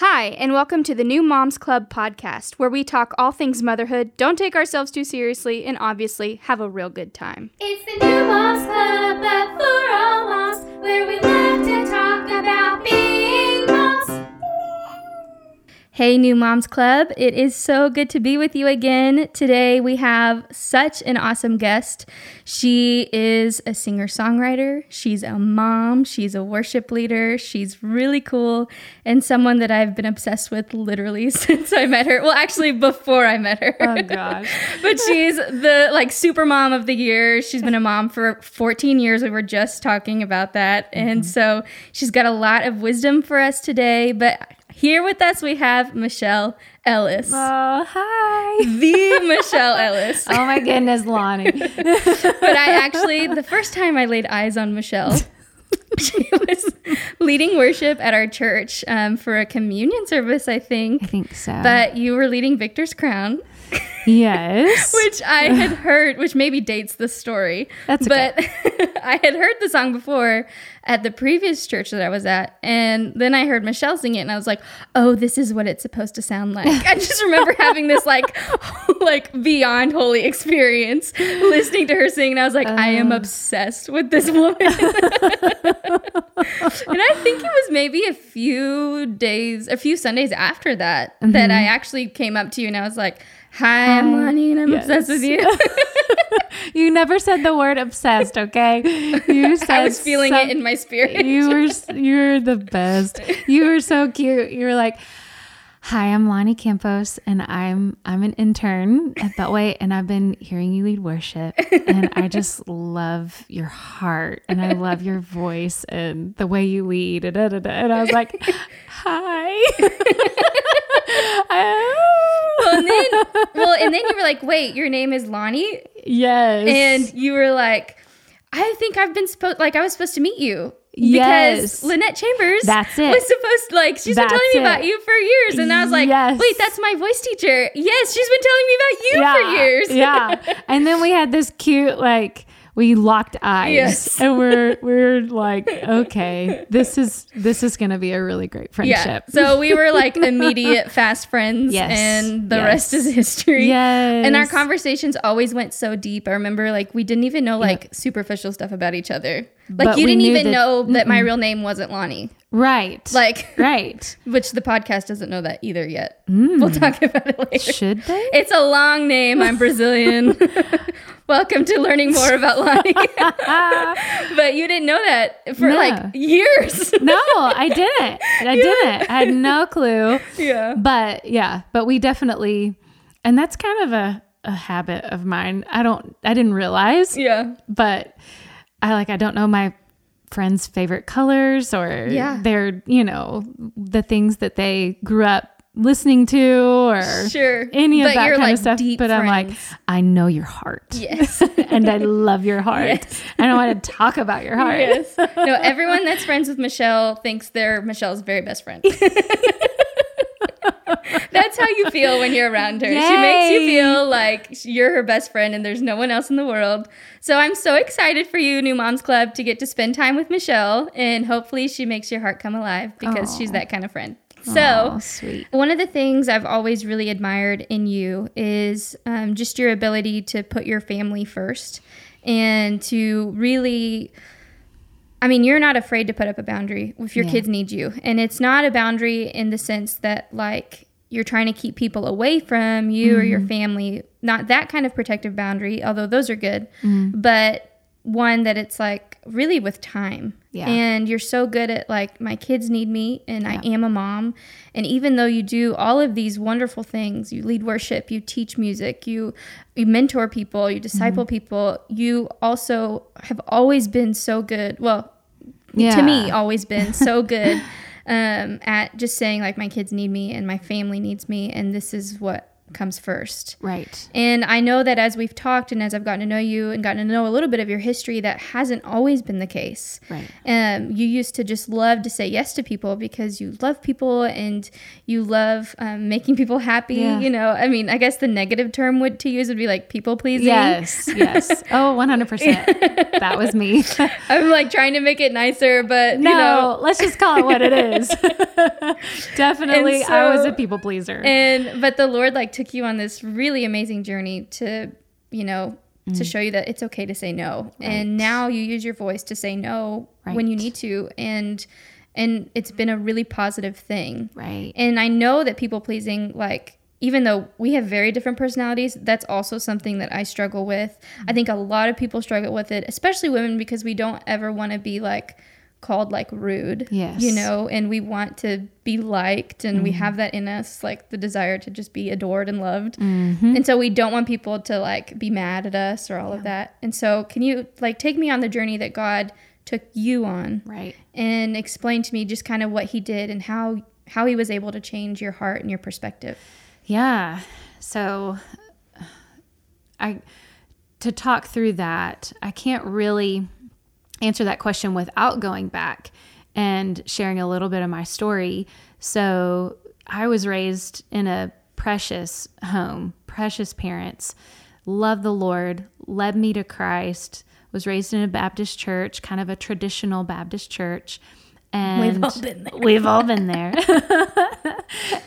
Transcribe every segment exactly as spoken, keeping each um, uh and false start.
Hi, and welcome to the New Moms Club podcast, where we talk all things motherhood, don't take ourselves too seriously, and obviously have a real good time. It's the New Moms Club, but for all moms, where we love to talk about being moms. Hey, New Moms Club. It is so good to be with you again. Today, we have such an awesome guest. She is a singer-songwriter, she's a mom, she's a worship leader, she's really cool, and someone that I've been obsessed with literally since I met her. Well, actually, before I met her. Oh, gosh. But she's the, like, super mom of the year. She's been a mom for fourteen years. We were just talking about that. Mm-hmm. And so she's got a lot of wisdom for us today, but here with us, we have Michelle Ellis. Oh, hi. The Michelle Ellis. Oh, my goodness, Lonnie. But I actually, the first time I laid eyes on Michelle, she was leading worship at our church um, for a communion service, I think. I think so. But you were leading Victor's Crown. Yes. Which I had heard, which maybe dates the story. That's okay. But I had heard the song before at the previous church that I was at, and then I heard Michelle sing it, and I was like, oh, this is what it's supposed to sound like. I just remember having this like like beyond holy experience listening to her sing, and I was like, um. I am obsessed with this woman. And I think it was maybe a few days, a few Sundays after that, mm-hmm. that I actually came up to you, and I was like, hi, I'm Lonnie, and I'm yes. obsessed with you. You never said the word obsessed, okay? You said I was feeling some, it in my spirit. You were, you're the best. You were so cute. You were like, hi, I'm Lonnie Campos, and I'm I'm an intern at Beltway, and I've been hearing you lead worship, and I just love your heart, and I love your voice, and the way you lead, and, da, da, da. And I was like, hi. Well, and then, well, and then you were like, wait, your name is Lonnie? Yes. And you were like, I think I've been supposed, like I was supposed to meet you. Yes. Because Lynette Chambers that's it. was supposed to, like, she's that's been telling me it. about you for years. And I was like, yes. wait, that's my voice teacher. Yes, she's been telling me about you yeah, for years. Yeah. And then we had this cute, like, we locked eyes yes. and we're we're like, okay, this is this is going to be a really great friendship. Yeah. So we were like immediate fast friends yes. and the yes. rest is history. Yes. And our conversations always went so deep. I remember like we didn't even know like yeah. superficial stuff about each other. Like but you didn't even that, know that mm-mm. my real name wasn't Lonnie. Right. Like right. Which the podcast doesn't know that either yet. Mm. We'll talk about it later. Should they? It's a long name. I'm Brazilian. Welcome to learning more about Lonnie. But you didn't know that for no. like years. No, I didn't. I yeah. didn't. I had no clue. Yeah. But yeah, but we definitely, and that's kind of a, a habit of mine. I don't, I didn't realize. Yeah. But I like, I don't know my friends' favorite colors or yeah. their, you know, the things that they grew up listening to or sure. any of but that kind like of stuff. But friends. I'm like, I know your heart. Yes. And I love your heart. Yes. And I want to talk about your heart. Yes. No, everyone that's friends with Michelle thinks they're Michelle's very best friend. That's how you feel when you're around her. Yay. She makes you feel like you're her best friend and there's no one else in the world. So I'm so excited for you, New Moms Club, to get to spend time with Michelle. And hopefully she makes your heart come alive because aww. She's that kind of friend. So oh, sweet. One of the things I've always really admired in you is um, just your ability to put your family first and to really, I mean, you're not afraid to put up a boundary if your yeah. kids need you. And it's not a boundary in the sense that like you're trying to keep people away from you mm-hmm. or your family, not that kind of protective boundary, although those are good, mm-hmm. but one that it's like really with time. Yeah. And you're so good at like, my kids need me and yeah. I am a mom. And even though you do all of these wonderful things, you lead worship, you teach music, you, you mentor people, you disciple mm-hmm. people, you also have always been so good. Well, yeah. to me, always been so good um, at just saying like, my kids need me and my family needs me. And this is what comes first. Right. And I know that as we've talked and as I've gotten to know you and gotten to know a little bit of your history, that hasn't always been the case. Right. Um, you used to just love to say yes to people because you love people and you love um, making people happy. Yeah. You know, I mean, I guess the negative term would to use would be like people pleasing. Yes, yes. Oh, one hundred percent. That was me. I'm like trying to make it nicer, but no, you know. Let's just call it what it is. Definitely. So, I was a people pleaser. And, but the Lord like took you on this really amazing journey to, you know, mm. to show you that it's okay to say no. Right. And now you use your voice to say no right. when you need to. And, and it's been a really positive thing. Right. And I know that people pleasing, like, even though we have very different personalities, that's also something that I struggle with. Mm. I think a lot of people struggle with it, especially women, because we don't ever want to be like called like rude, yes, you know, and we want to be liked, and mm-hmm. we have that in us, like the desire to just be adored and loved. Mm-hmm. And so we don't want people to like be mad at us or all yeah. of that. And so can you like take me on the journey that God took you on, right, and explain to me just kind of what he did and how, how he was able to change your heart and your perspective? Yeah. So I, to talk through that, I can't really answer that question without going back and sharing a little bit of my story. So I was raised in a precious home, precious parents, loved the Lord, led me to Christ, was raised in a Baptist church, kind of a traditional Baptist church. And we've all been there. We've all been there.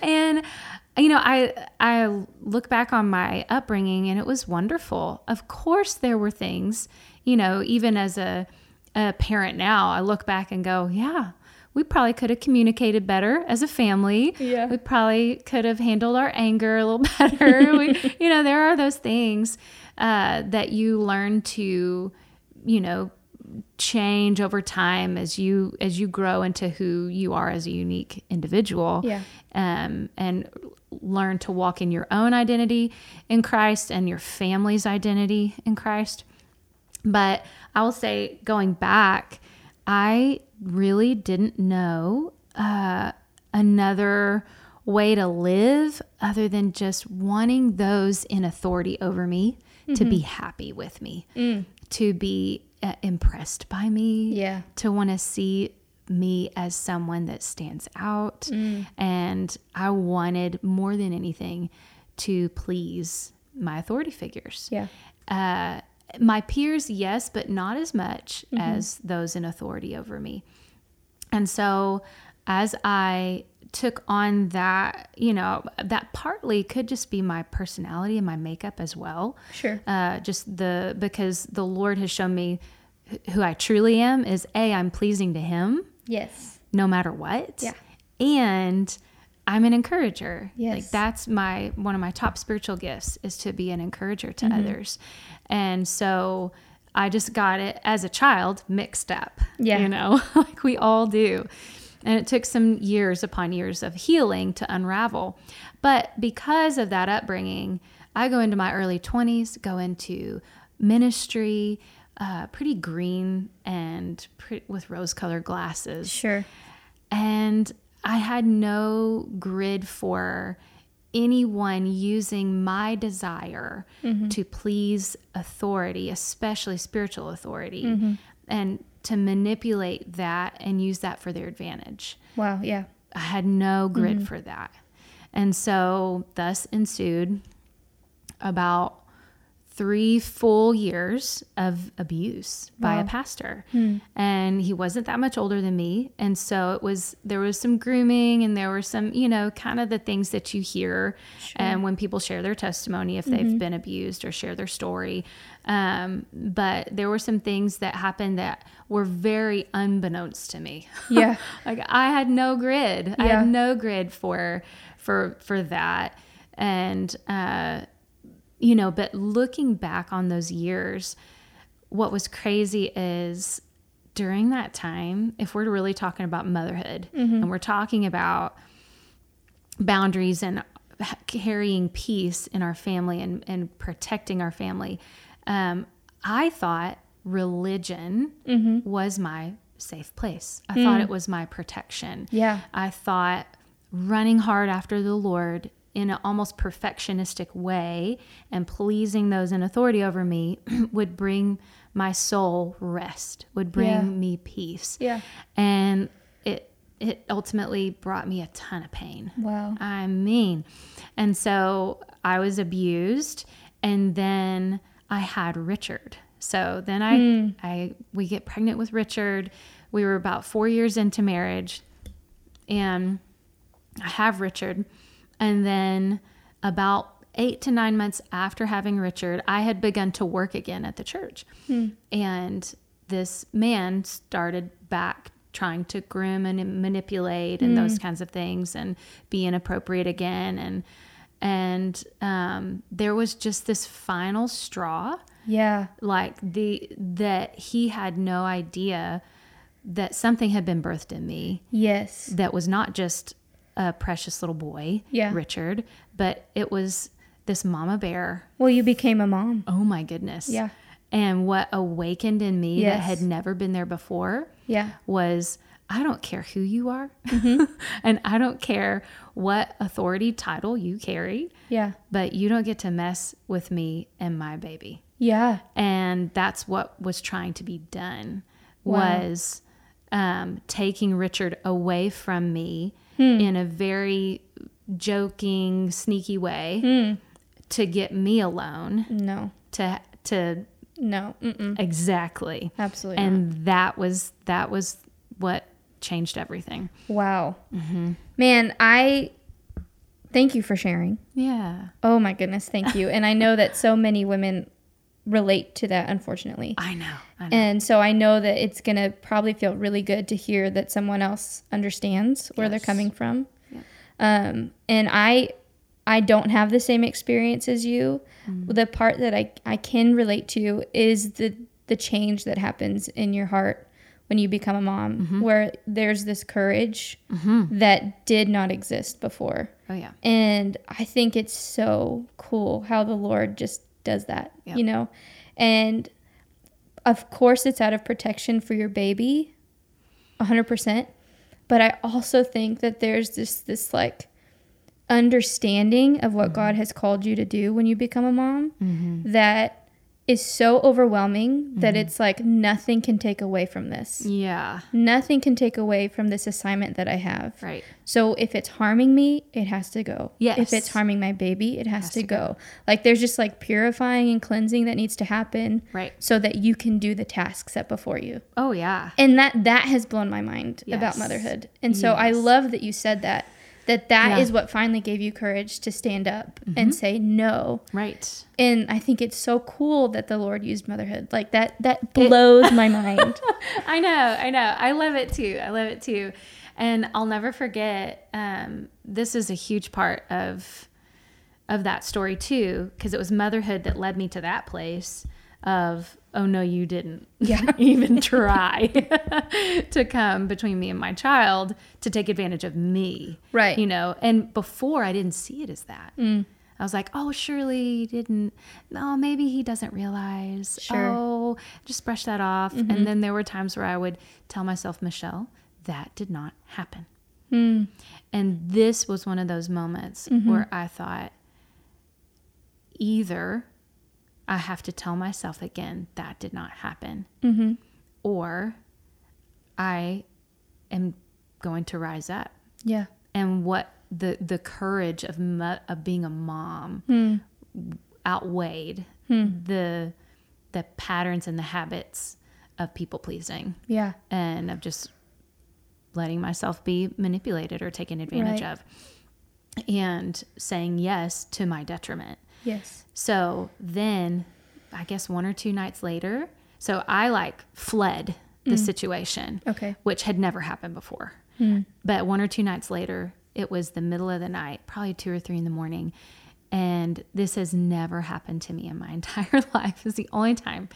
And, you know, I, I look back on my upbringing and it was wonderful. Of course there were things, you know, even as a, a parent now, I look back and go, yeah, we probably could have communicated better as a family. Yeah. We probably could have handled our anger a little better. we, you know, there are those things uh, that you learn to, you know, change over time as you, as you grow into who you are as a unique individual. Yeah. Um, and learn to walk in your own identity in Christ and your family's identity in Christ. But I will say, going back, I really didn't know uh, another way to live other than just wanting those in authority over me mm-hmm. to be happy with me, mm. to be uh, impressed by me, yeah. to want to see me as someone that stands out. Mm. And I wanted more than anything to please my authority figures. Yeah. Uh, my peers, yes, but not as much mm-hmm. as those in authority over me. And so as I took on that, you know, that partly could just be my personality and my makeup as well. Sure. Uh, just the, because the Lord has shown me who I truly am is A, I'm pleasing to him. Yes. No matter what. Yeah. And I'm an encourager. Yes. Like that's my, one of my top spiritual gifts is to be an encourager to mm-hmm. others. And so I just got it as a child mixed up, yeah. you know, like we all do. And it took some years upon years of healing to unravel. But because of that upbringing, I go into my early twenties, go into ministry, uh, pretty green and pretty, with rose colored glasses. Sure. And I had no grid for anyone using my desire mm-hmm. to please authority, especially spiritual authority, mm-hmm. and to manipulate that and use that for their advantage. Wow, yeah. I had no grid mm-hmm. for that. And so thus ensued about three full years of abuse wow. by a pastor. Hmm. And he wasn't that much older than me. And so it was, there was some grooming and there were some, you know, kind of the things that you hear. Sure. And when people share their testimony, if mm-hmm. they've been abused or share their story. Um, but there were some things that happened that were very unbeknownst to me. Yeah. Like I had no grid. Yeah. I had no grid for, for, for that. And, uh, you know, but looking back on those years, what was crazy is during that time, if we're really talking about motherhood mm-hmm. and we're talking about boundaries and carrying peace in our family and, and protecting our family, um, I thought religion mm-hmm. was my safe place. I mm. thought it was my protection. Yeah. I thought running hard after the Lord in an almost perfectionistic way and pleasing those in authority over me would bring my soul rest, would bring yeah. me peace. Yeah. And it it ultimately brought me a ton of pain. Wow. I mean, and so I was abused, and then I had Richard. So then I, mm. I, we get pregnant with Richard. We were about four years into marriage, and I have Richard. And then about eight to nine months after having Richard, I had begun to work again at the church. Mm. And this man started back trying to groom and manipulate and mm. those kinds of things and be inappropriate again. And, and, um, there was just this final straw. Yeah. Like the, that he had no idea that something had been birthed in me. Yes. That was not just a precious little boy, yeah. Richard, but it was this mama bear. Well, you became a mom. Oh my goodness. Yeah. And what awakened in me yes. that had never been there before yeah. was, I don't care who you are. Mm-hmm. And I don't care what authority title you carry. Yeah. But you don't get to mess with me and my baby. Yeah. And that's what was trying to be done wow. was um, taking Richard away from me hmm. in a very joking, sneaky way hmm. to get me alone. No. To, to. No. Mm-mm. Exactly. Absolutely. And not. that was, that was what changed everything. Wow. Mm-hmm. Man, I, thank you for sharing. Yeah. Oh my goodness. Thank you. And I know that so many women relate to that, unfortunately. I know, I know. And so I know that it's going to probably feel really good to hear that someone else understands where yes. they're coming from. Yeah. Um, and I, I don't have the same experience as you. Mm. The part that I, I can relate to is the, the change that happens in your heart when you become a mom, mm-hmm. where there's this courage mm-hmm. that did not exist before. Oh yeah. And I think it's so cool how the Lord just does that, yep. you know, and of course it's out of protection for your baby one hundred percent. But I also think that there's this, this like understanding of what mm-hmm. God has called you to do when you become a mom mm-hmm. that is so overwhelming mm-hmm. that it's like, nothing can take away from this. Yeah. Nothing can take away from this assignment that I have. Right. So if it's harming me, it has to go. Yes. If it's harming my baby, it has, has to, to go. go. Like there's just like purifying and cleansing that needs to happen. Right. So that you can do the task set before you. Oh yeah. And that, that has blown my mind yes. about motherhood. And so yes. I love that you said that, that that yeah. is what finally gave you courage to stand up mm-hmm. and say no. Right. And I think it's so cool that the Lord used motherhood. Like that, that blows it, my mind. I know. I know. I love it too. I love it too. And I'll never forget. Um, this is a huge part of, of that story too, because it was motherhood that led me to that place of, oh no, you didn't yeah. even try to come between me and my child to take advantage of me. Right. You know, and before I didn't see it as that. Mm. I was like, oh, surely he didn't. No, maybe he doesn't realize. Sure. Oh, just brush that off. Mm-hmm. And then there were times where I would tell myself, Michelle, that did not happen. Mm. And this was one of those moments mm-hmm. where I thought, either I have to tell myself again, that did not happen. Mm-hmm. Or I am going to rise up. Yeah. And what the, the courage of mo- of being a mom mm. outweighed mm. the the patterns and the habits of people pleasing. Yeah. And of just letting myself be manipulated or taken advantage right. of. And saying yes to my detriment. Yes. So then I guess one or two nights later, so I like fled the mm. situation, okay, which had never happened before. Mm. But one or two nights later, it was the middle of the night, probably two or three in the morning. And this has never happened to me in my entire life. It's the only time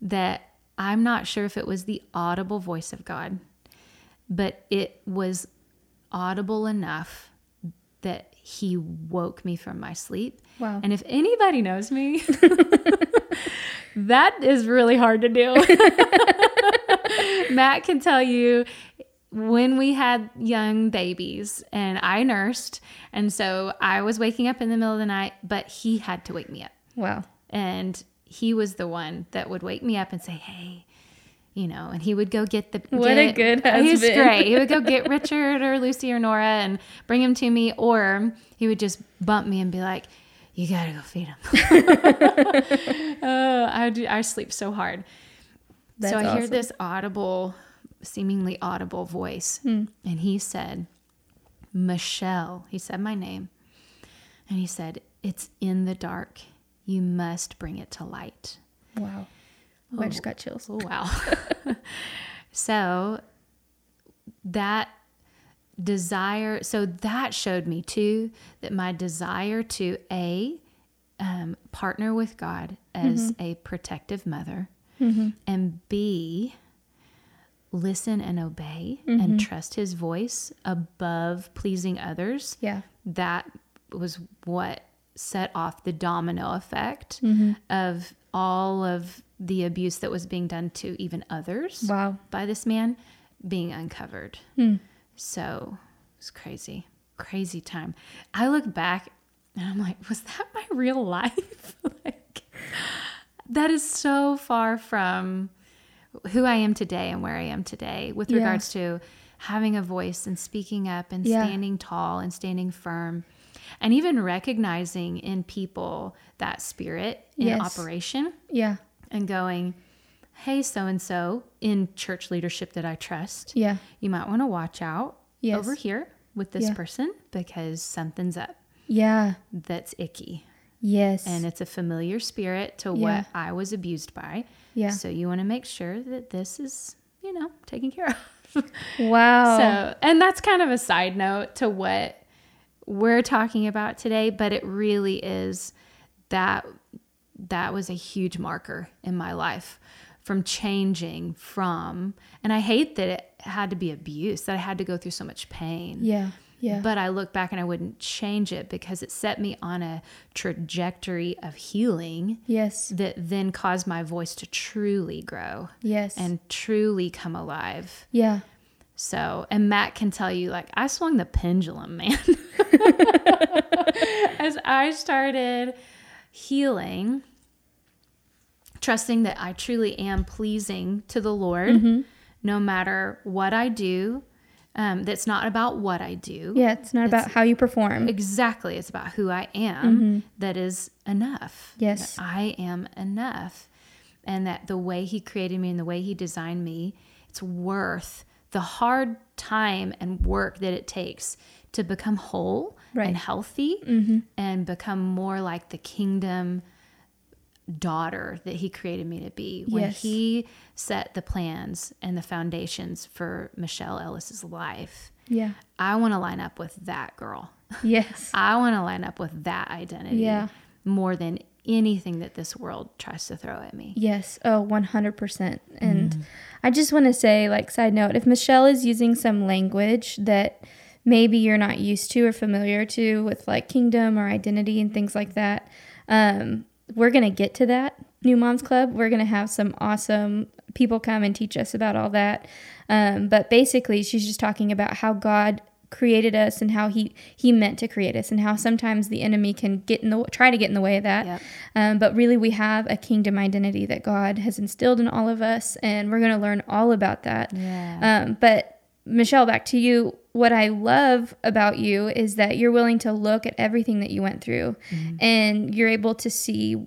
that I'm not sure if it was the audible voice of God, but it was audible enough that He woke me from my sleep. Wow. And if anybody knows me, that is really hard to do. Matt can tell you when we had young babies and I nursed, and so I was waking up in the middle of the night, but he had to wake me up. Wow. And he was the one that would wake me up and say, hey, you know, and he would go get the... What get, a good husband. He was great. He would go get Richard or Lucy or Nora and bring him to me, or he would just bump me and be like, you got to go feed him. oh, I, do, I sleep so hard. That's so I awesome. Hear this audible, seemingly audible voice, hmm. and he said, Michelle, he said my name, and he said, it's in the dark. You must bring it to light. Wow. Oh, I just got chills. Oh, wow. So that desire, so that showed me too, that my desire to A, um, partner with God as mm-hmm. a protective mother, mm-hmm. and B, listen and obey mm-hmm. and trust his voice above pleasing others. Yeah. That was what set off the domino effect mm-hmm. of all of the abuse that was being done to even others wow. by this man being uncovered. Mm. So it's crazy, crazy time. I look back and I'm like, was that my real life? Like, that is so far from who I am today and where I am today with yeah. regards to having a voice and speaking up and yeah. standing tall and standing firm. And even recognizing in people that spirit in yes. operation. Yeah. And going, hey, so-and-so in church leadership that I trust. Yeah. You might want to watch out yes. over here with this yeah. person because something's up. Yeah. That's icky. Yes. And it's a familiar spirit to yeah. what I was abused by. Yeah. So you want to make sure that this is, you know, taken care of. Wow. So, and that's kind of a side note to what we're talking about today, but it really is that that was a huge marker in my life from changing from, and I hate that it had to be abuse, that I had to go through so much pain. Yeah. Yeah. But I look back and I wouldn't change it because it set me on a trajectory of healing. Yes. That then caused my voice to truly grow. Yes. And truly come alive. Yeah. So, and Matt can tell you, like, I swung the pendulum, man. As I started healing, trusting that I truly am pleasing to the Lord, mm-hmm. no matter what I do. Um, that's not about what I do. Yeah, it's not it's, about how you perform. Exactly. It's about who I am mm-hmm. that is enough. Yes. That I am enough. And that the way he created me and the way he designed me, it's worth the hard time and work that it takes to become whole right. and healthy mm-hmm. and become more like the kingdom daughter that he created me to be. When yes. he set the plans and the foundations for Michelle Ellis's life, yeah, I want to line up with that girl. Yes. I want to line up with that identity yeah. more than anything that this world tries to throw at me. Yes. Oh, one hundred percent. And mm. I just want to say, like, side note, if Michelle is using some language that maybe you're not used to or familiar to with, like, kingdom or identity and things like that, um, we're going to get to that. New Moms Club, we're going to have some awesome people come and teach us about all that. Um, but basically, she's just talking about how God created us and how he he meant to create us, and how sometimes the enemy can get in the try to get in the way of that yep. um, but really we have a kingdom identity that God has instilled in all of us, and we're going to learn all about that yeah. um, but Michelle, back to you. What I love about you is that you're willing to look at everything that you went through mm-hmm. and you're able to see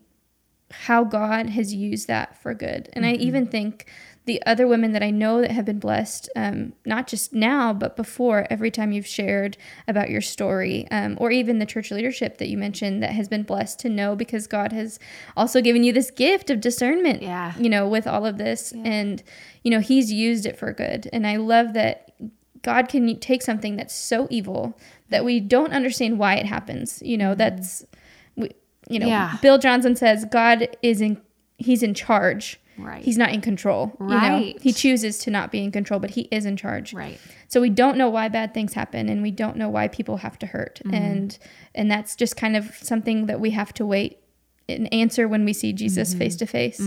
how God has used that for good. And mm-hmm. I even think the other women that I know that have been blessed, um, not just now, but before, every time you've shared about your story, um, or even the church leadership that you mentioned that has been blessed to know, because God has also given you this gift of discernment, yeah. you know, with all of this. Yeah. And, you know, he's used it for good. And I love that God can take something that's so evil that we don't understand why it happens. You know, that's, we, you know, yeah. Bill Johnson says God is in, he's in charge. Right. He's not in control. Right. You know? He chooses to not be in control, but he is in charge. Right. So we don't know why bad things happen, and we don't know why people have to hurt. Mm-hmm. And and that's just kind of something that we have to wait and answer when we see Jesus face to face.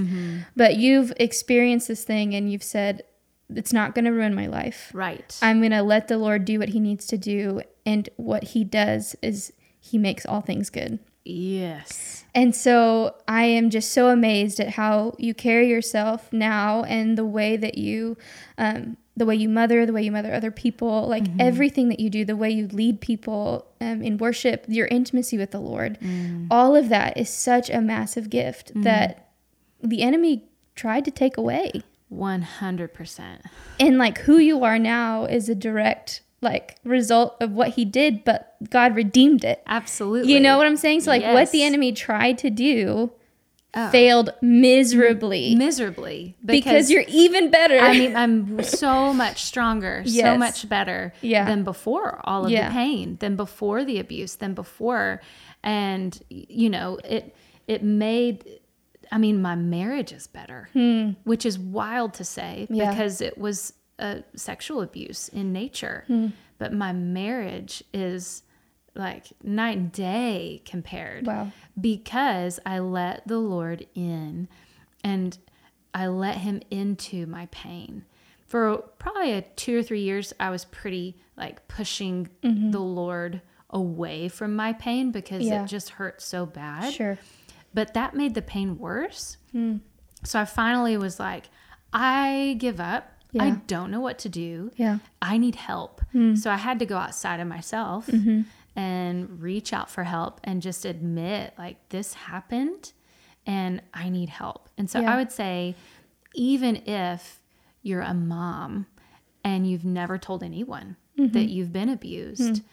But you've experienced this thing, and you've said, it's not going to ruin my life. Right. I'm going to let the Lord do what he needs to do. And what he does is he makes all things good. Yes. And so I am just so amazed at how you carry yourself now and the way that you, um, the way you mother, the way you mother other people, like mm-hmm. everything that you do, the way you lead people um, in worship, your intimacy with the Lord. Mm. All of that is such a massive gift mm. that the enemy tried to take away. one hundred percent. And like who you are now is a direct like result of what he did, but God redeemed it. Absolutely. You know what I'm saying? So like yes. what the enemy tried to do oh. failed miserably. Miserably. Because, because you're even better. I mean, I'm so much stronger, yes. so much better yeah. than before all of yeah. the pain, than before the abuse, than before. And, you know, it it made... I mean, my marriage is better, hmm. which is wild to say yeah. because it was a sexual abuse in nature. Hmm. But my marriage is like night and day compared wow. because I let the Lord in and I let him into my pain. For probably a two or three years, I was pretty like pushing mm-hmm. the Lord away from my pain because yeah. it just hurt so bad. Sure. But that made the pain worse. Mm. So I finally was like, I give up. Yeah. I don't know what to do. Yeah. I need help. Mm. So I had to go outside of myself mm-hmm. and reach out for help and just admit like this happened and I need help. And so yeah. I would say, even if you're a mom and you've never told anyone mm-hmm. that you've been abused, mm.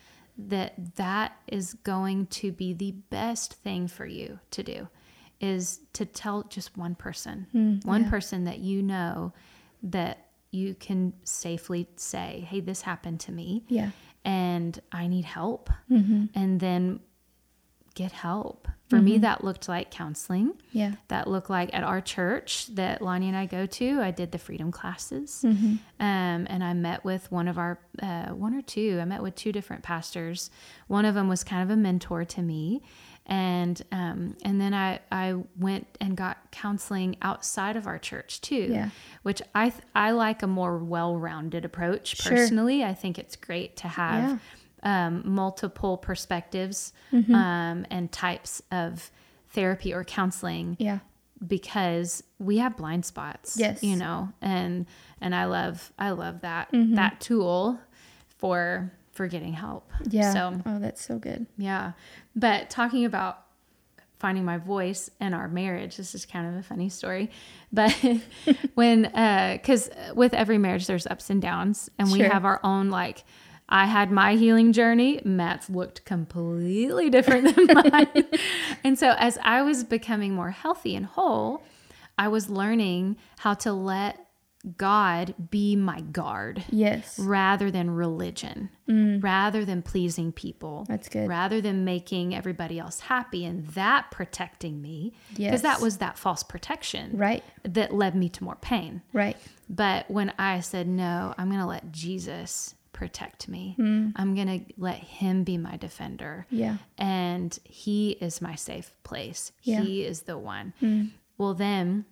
that that is going to be the best thing for you to do is to tell just one person, mm, one yeah. person that you know that you can safely say, hey, this happened to me yeah. and I need help. Mm-hmm. And then get help. For mm-hmm. me, that looked like counseling. Yeah. That looked like at our church that Lonnie and I go to, I did the freedom classes. Mm-hmm. Um, and I met with one of our, uh, one or two, I met with two different pastors. One of them was kind of a mentor to me. And, um, and then I, I went and got counseling outside of our church too, yeah. which I, th- I like a more well-rounded approach personally. Sure. I think it's great to have yeah. Um, multiple perspectives mm-hmm. um, and types of therapy or counseling yeah. because we have blind spots, yes. you know, and, and I love, I love that, mm-hmm. that tool for, for getting help. Yeah. So, oh, that's so good. Yeah. But talking about finding my voice and our marriage, this is kind of a funny story, but when, uh, cause with every marriage there's ups and downs and sure. we have our own, like, I had my healing journey. Matt's looked completely different than mine. And so as I was becoming more healthy and whole, I was learning how to let God be my guard. Yes. Rather than religion, mm. rather than pleasing people. That's good. Rather than making everybody else happy and that protecting me. Yes. Because that was that false protection. Right. That led me to more pain. Right. But when I said, no, I'm going to let Jesus protect me. Mm. I'm going to let him be my defender. Yeah. And he is my safe place. Yeah. He is the one. Mm. Well, then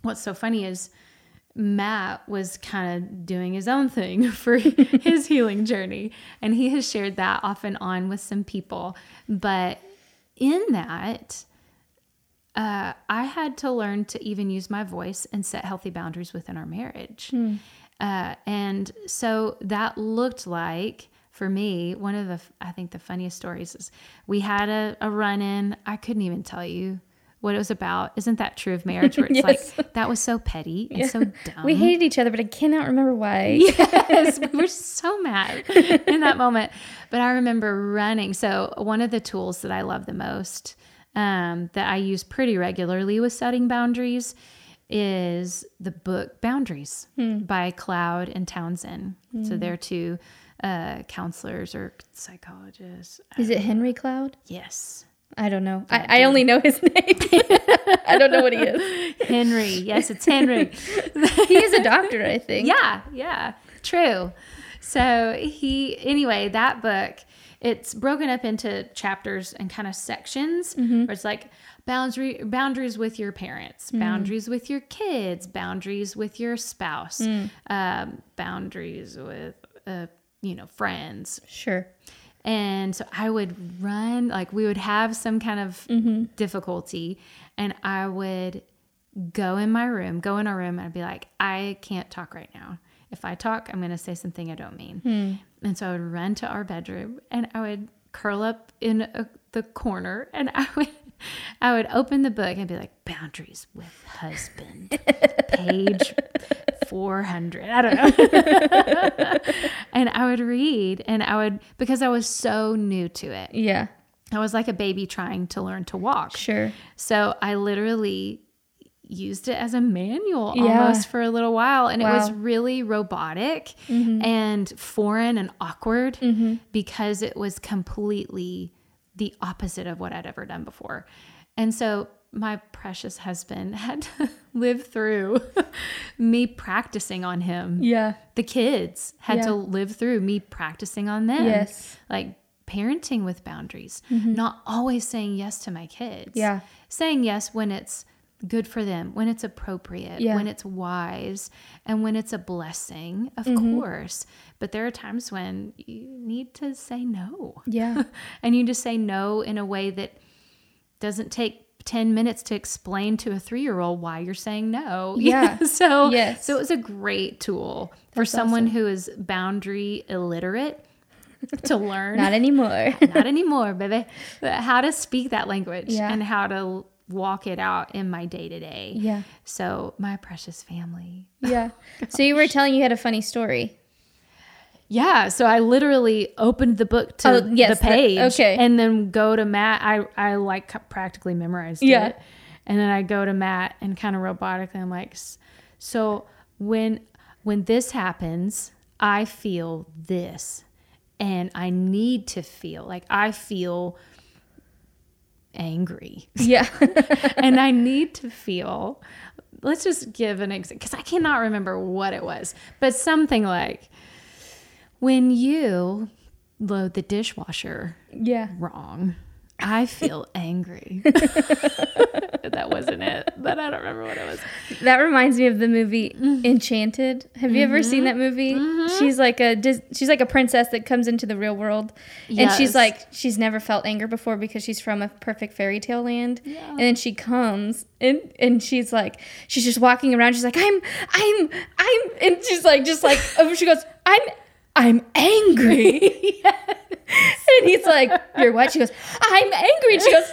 what's so funny is Matt was kind of doing his own thing for his healing journey. And he has shared that off and on with some people. But in that, uh, I had to learn to even use my voice and set healthy boundaries within our marriage. Mm. Uh, and so that looked like, for me, one of the, I think the funniest stories is we had a, a run-in. I couldn't even tell you what it was about. Isn't that true of marriage where it's yes. like, that was so petty and yeah. so dumb. We hated each other, but I cannot remember why. Yes, we were so mad in that moment. But I remember running. So one of the tools that I love the most, um, that I use pretty regularly with setting boundaries is the book Boundaries hmm. by Cloud and Townsend. Hmm. So they're two uh, counselors or psychologists. Is it Henry Cloud? Yes. I don't know. I, I only know his name. I don't know what he is. Henry. Yes, it's Henry. He is a doctor, I think. Yeah, yeah. True. So he, anyway, that book, it's broken up into chapters and kind of sections, mm-hmm. where it's like boundary, boundaries with your parents, mm. boundaries with your kids, boundaries with your spouse, mm. um, boundaries with, uh, you know, friends. Sure. And so I would run, like we would have some kind of mm-hmm. difficulty, and I would go in my room, go in our room, and I'd be like, I can't talk right now. If I talk, I'm going to say something I don't mean. Hmm. And so I would run to our bedroom, and I would curl up in a, the corner, and I would, I would open the book and be like, Boundaries with Husband, page four hundred. I don't know. And I would read, and I would, because I was so new to it. Yeah. I was like a baby trying to learn to walk. Sure. So I literally used it as a manual yeah. almost for a little while, and wow. it was really robotic mm-hmm. and foreign and awkward mm-hmm. because it was completely the opposite of what I'd ever done before. And so my precious husband had to live through me practicing on him. Yeah. The kids had yeah. to live through me practicing on them. Yes. Like parenting with boundaries, mm-hmm. not always saying yes to my kids. Yeah. Saying yes when it's good for them, when it's appropriate, yeah. when it's wise, and when it's a blessing, of mm-hmm. course. But there are times when you need to say no. Yeah. And you just say no in a way that doesn't take ten minutes to explain to a three-year-old why you're saying no. Yeah. so, yes. so it was a great tool That's for someone awesome. Who is boundary illiterate to learn. Not anymore. Not anymore, baby. But how to speak that language yeah. and how to walk it out in my day to day. Yeah. So my precious family. Yeah. Oh, so you were telling you had a funny story. Yeah. So I literally opened the book to oh, yes, the page the, okay. and then go to Matt. I, I like practically memorized yeah. it. And then I go to Matt and kind of robotically, I'm like, so when, when this happens, I feel this, and I need to feel like I feel angry. Yeah. And I need to feel, let's just give an example, because I cannot remember what it was, but something like, when you load the dishwasher yeah. wrong, I feel angry. That wasn't it, but I don't remember what it was. That reminds me of the movie mm-hmm. Enchanted. Have you mm-hmm. ever seen that movie? Mm-hmm. She's like a she's like a princess that comes into the real world, yes. and she's like she's never felt anger before because she's from a perfect fairy tale land, yeah. and then she comes and and she's like she's just walking around. She's like I'm I'm I'm, and she's like just like she goes I'm I'm angry. Yes. And he's like, you're what? She goes, I'm angry. And she goes,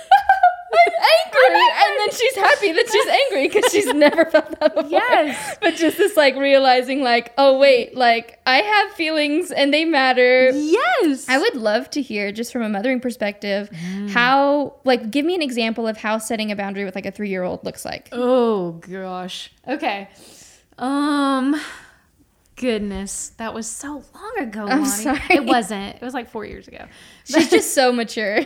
I'm angry. I'm angry. And then she's happy that she's angry because she's never felt that before. Yes. But just this like realizing like, oh wait, like I have feelings and they matter. Yes. I would love to hear just from a mothering perspective, mm. how, like give me an example of how setting a boundary with like a three-year-old looks like. Oh gosh. Okay. Um... Goodness, that was so long ago, I'm Lonnie. Sorry. It wasn't. It was like four years ago. She's just so mature.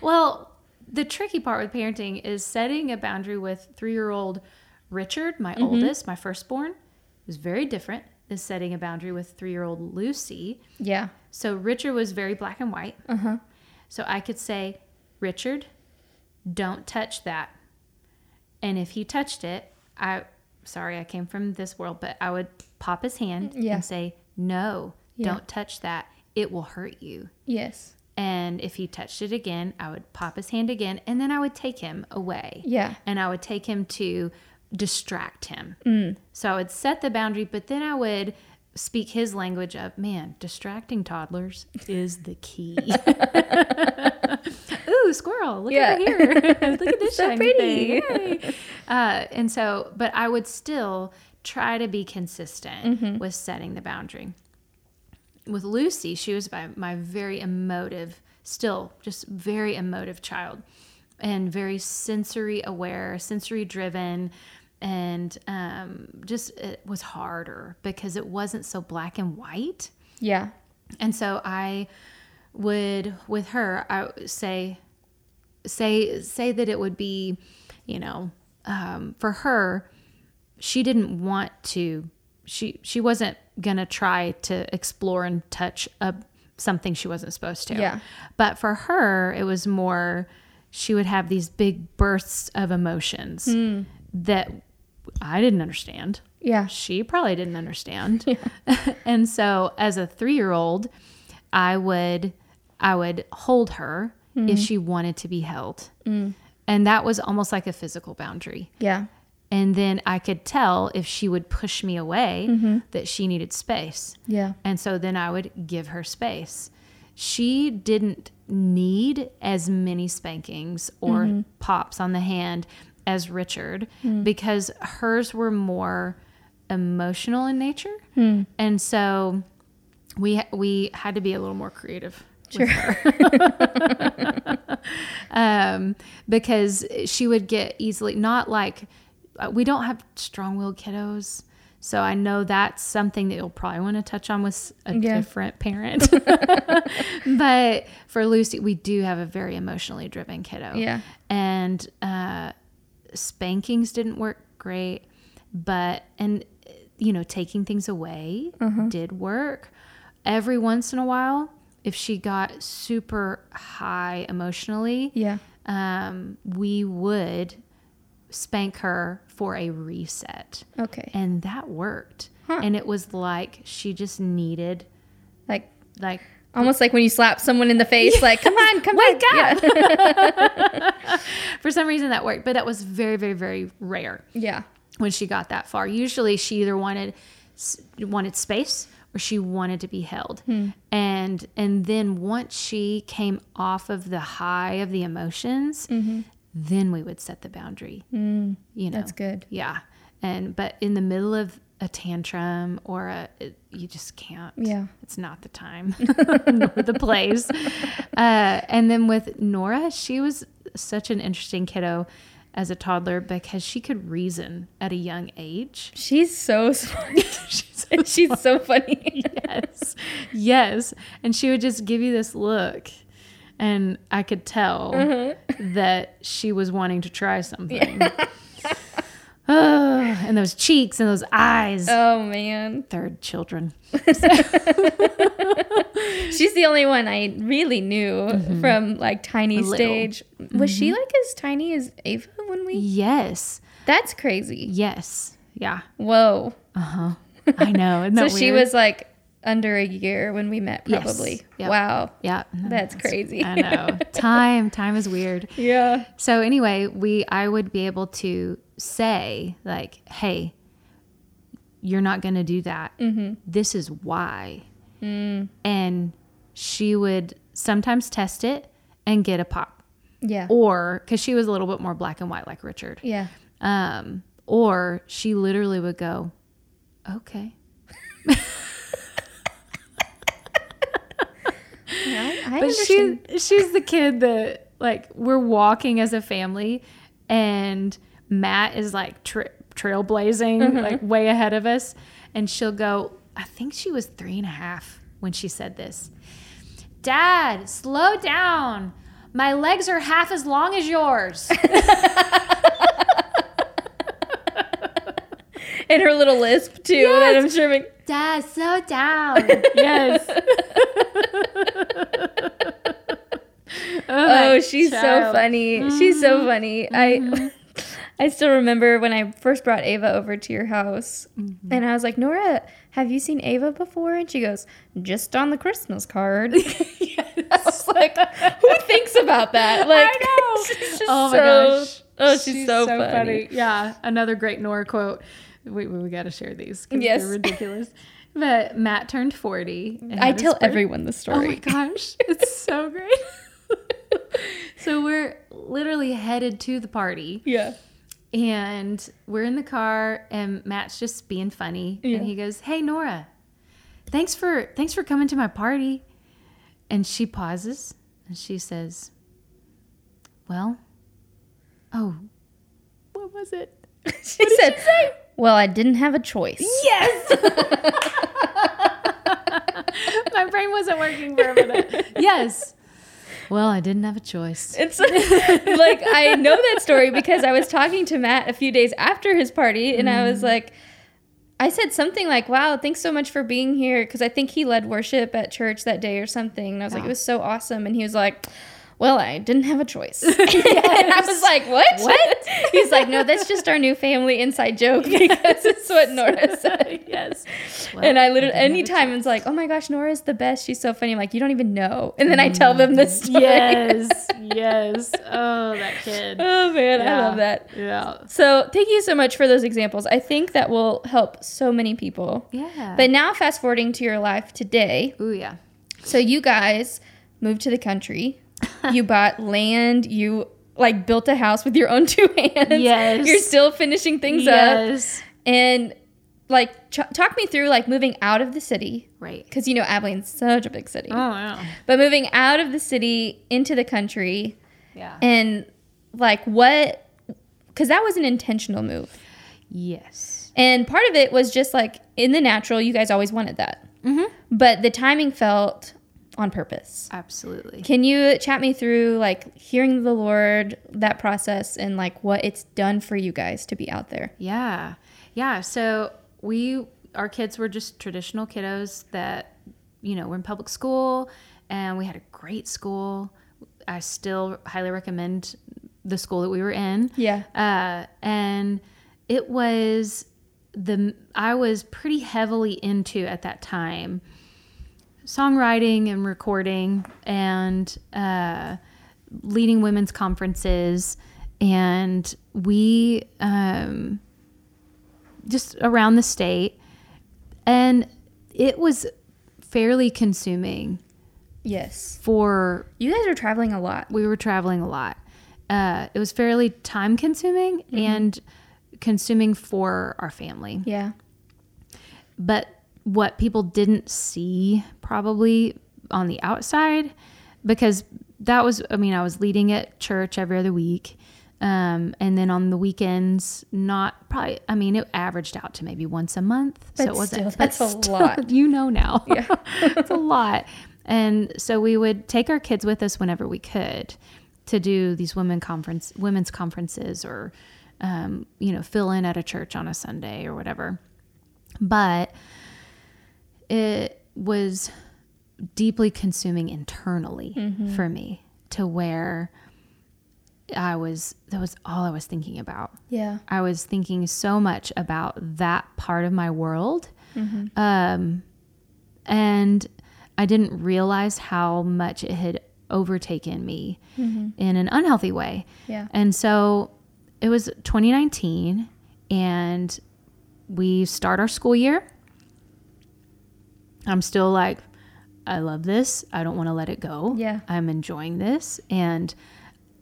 Well, the tricky part with parenting is setting a boundary with three-year-old Richard, my mm-hmm. oldest, my firstborn, was very different than setting a boundary with three-year-old Lucy. Yeah. So Richard was very black and white. Uh-huh. So I could say, Richard, don't touch that. And if he touched it, I... sorry, I came from this world, but I would pop his hand yeah. and say, no, yeah. don't touch that. It will hurt you. Yes. And if he touched it again, I would pop his hand again, and then I would take him away. Yeah. And I would take him to distract him. Mm. So I would set the boundary, but then I would speak his language of, man, distracting toddlers is the key. Ooh, squirrel, look yeah. over here. Look at this so shiny pretty. Thing. Uh, and so, but I would still try to be consistent mm-hmm. with setting the boundary. With Lucy, she was my, my very emotive, still just very emotive child, and very sensory aware, sensory driven, and um, just it was harder because it wasn't so black and white. Yeah. And so I would, with her, I would say, say, say that it would be, you know, um, for her, she didn't want to, she, she wasn't going to try to explore and touch a, something she wasn't supposed to. Yeah. But for her, it was more, she would have these big bursts of emotions mm. that I didn't understand. Yeah. She probably didn't understand. Yeah. And so as a three-year-old, I would, I would hold her mm. if she wanted to be held. Mm. And that was almost like a physical boundary. Yeah. And then I could tell if she would push me away mm-hmm. that she needed space. Yeah. And so then I would give her space. She didn't need as many spankings or mm-hmm. pops on the hand as Richard mm. because hers were more emotional in nature. Mm. And so we we had to be a little more creative. Sure. um, because she would get easily, not like, we don't have strong-willed kiddos. So I know that's something that you'll probably want to touch on with a yeah. different parent. But for Lucy, we do have a very emotionally driven kiddo. Yeah. And uh, spankings didn't work great, but, and you know, taking things away uh-huh. did work. Every once in a while, if she got super high emotionally, yeah, um, we would spank her for a reset. Okay. And that worked. Huh. And it was like she just needed, like, like almost like when you slap someone in the face, yeah. like, come on, come wake on. Wake up. Yeah. For some reason that worked, but that was very, very, very rare. Yeah. When she got that far. Usually she either wanted wanted space or she wanted to be held. Hmm. And and then once she came off of the high of the emotions, mm-hmm. then we would set the boundary. Mm, you know, that's good. Yeah. And, but in the middle of a tantrum or a, it, you just can't, yeah, it's not the time, nor the place. Uh, and then with Nora, she was such an interesting kiddo as a toddler because she could reason at a young age. She's so smart. she's, so, she's smart. So funny. Yes. Yes. And she would just give you this look. And I could tell mm-hmm. that she was wanting to try something. Yeah. Oh, and those cheeks and those eyes. Oh, man. Third children. She's the only one I really knew mm-hmm. from, like, tiny stage. Mm-hmm. Was she, like, as tiny as Ava when we... Yes. That's crazy. Yes. Yeah. Whoa. Uh-huh. I know. Isn't that so weird? She was, like... under a year when we met, probably. Yes. Yep. Wow. Yeah. No, that's, that's crazy. I know. Time. Time is weird. Yeah. So anyway, we I would be able to say, like, hey, you're not going to do that. Mm-hmm. This is why. Mm. And she would sometimes test it and get a pop. Yeah. Or, because she was a little bit more black and white like Richard. Yeah. Um. Or she literally would go, okay. I, I but she, she's the kid that, like, we're walking as a family and Matt is, like, tra- trailblazing, mm-hmm. like, way ahead of us. And she'll go, I think she was three and a half when she said this. Dad, slow down. My legs are half as long as yours. And her little lisp, too, yes. that I'm sure makes... Dad, slow down. Yes. Oh, she's child. So funny. Mm-hmm. She's so funny. Mm-hmm. I I still remember when I first brought Ava over to your house. Mm-hmm. And I was like, Nora, have you seen Ava before? And she goes, just on the Christmas card. Yes. I was like, who thinks about that? Like, I know. She's just oh, my so, gosh. Oh, she's, she's so, so funny. funny. Yeah. Another great Nora quote. We we got to share these because yes. they're ridiculous. But Matt turned forty. And I tell everyone the story. Oh my gosh. It's so great. So we're literally headed to the party. Yeah. And we're in the car and Matt's just being funny. Yeah. And he goes, hey, Nora, thanks for thanks for coming to my party. And she pauses and she says, well, oh, what was it? She what did said, she say? Well, I didn't have a choice. Yes! My brain wasn't working for a minute. Yes. Well, I didn't have a choice. It's like, I know that story because I was talking to Matt a few days after his party, and mm. I was like, I said something like, wow, thanks so much for being here, because I think he led worship at church that day or something. And I was yeah. like, it was so awesome. And he was like, well, I didn't have a choice. And I was like, what? What? He's like, no, that's just our new family inside joke, because yes. it's what Nora said. yes. Well, and I literally, I anytime it's like, oh my gosh, Nora's the best. She's so funny. I'm like, you don't even know. And then mm. I tell them this story. Yes. Yes. Oh, that kid. Oh man, yeah. I love that. Yeah. So thank you so much for those examples. I think that will help so many people. Yeah. But now fast forwarding to your life today. Ooh, yeah. So you guys moved to the country. You bought land, you like built a house with your own two hands. Yes. You're still finishing things yes. up. And like ch- talk me through like moving out of the city. Right. Because you know Abilene's such a big city. Oh yeah. But moving out of the city into the country. Yeah. And like what, because that was an intentional move. Yes. And part of it was just like in the natural, you guys always wanted that. Mm-hmm. But the timing felt on purpose. Absolutely. Can you chat me through like hearing the Lord, that process, and like what it's done for you guys to be out there? Yeah. Yeah. So we, our kids were just traditional kiddos that, you know, were in public school, and we had a great school. I still highly recommend the school that we were in. Yeah. Uh, and it was the, I was pretty heavily into at that time songwriting and recording and uh, leading women's conferences. And we um, just around the state, and it was fairly consuming. Yes. For you guys were traveling a lot. We were traveling a lot. Uh, it was fairly time consuming mm-hmm. and consuming for our family. Yeah. But what people didn't see probably on the outside, because that was, I mean, I was leading at church every other week. Um, and then on the weekends, not probably, I mean, it averaged out to maybe once a month. But so it wasn't, still, that's a still, lot. You know now. Yeah. It's a lot. And so we would take our kids with us whenever we could to do these women conference, women's conferences, or, um, you know, fill in at a church on a Sunday or whatever. But it was deeply consuming internally mm-hmm. for me, to where I was, that was all I was thinking about. Yeah. I was thinking so much about that part of my world. Mm-hmm. Um, and I didn't realize how much it had overtaken me mm-hmm. in an unhealthy way. Yeah. And so it was twenty nineteen, and we start our school year. I'm still like, I love this. I don't want to let it go. Yeah. I'm enjoying this. And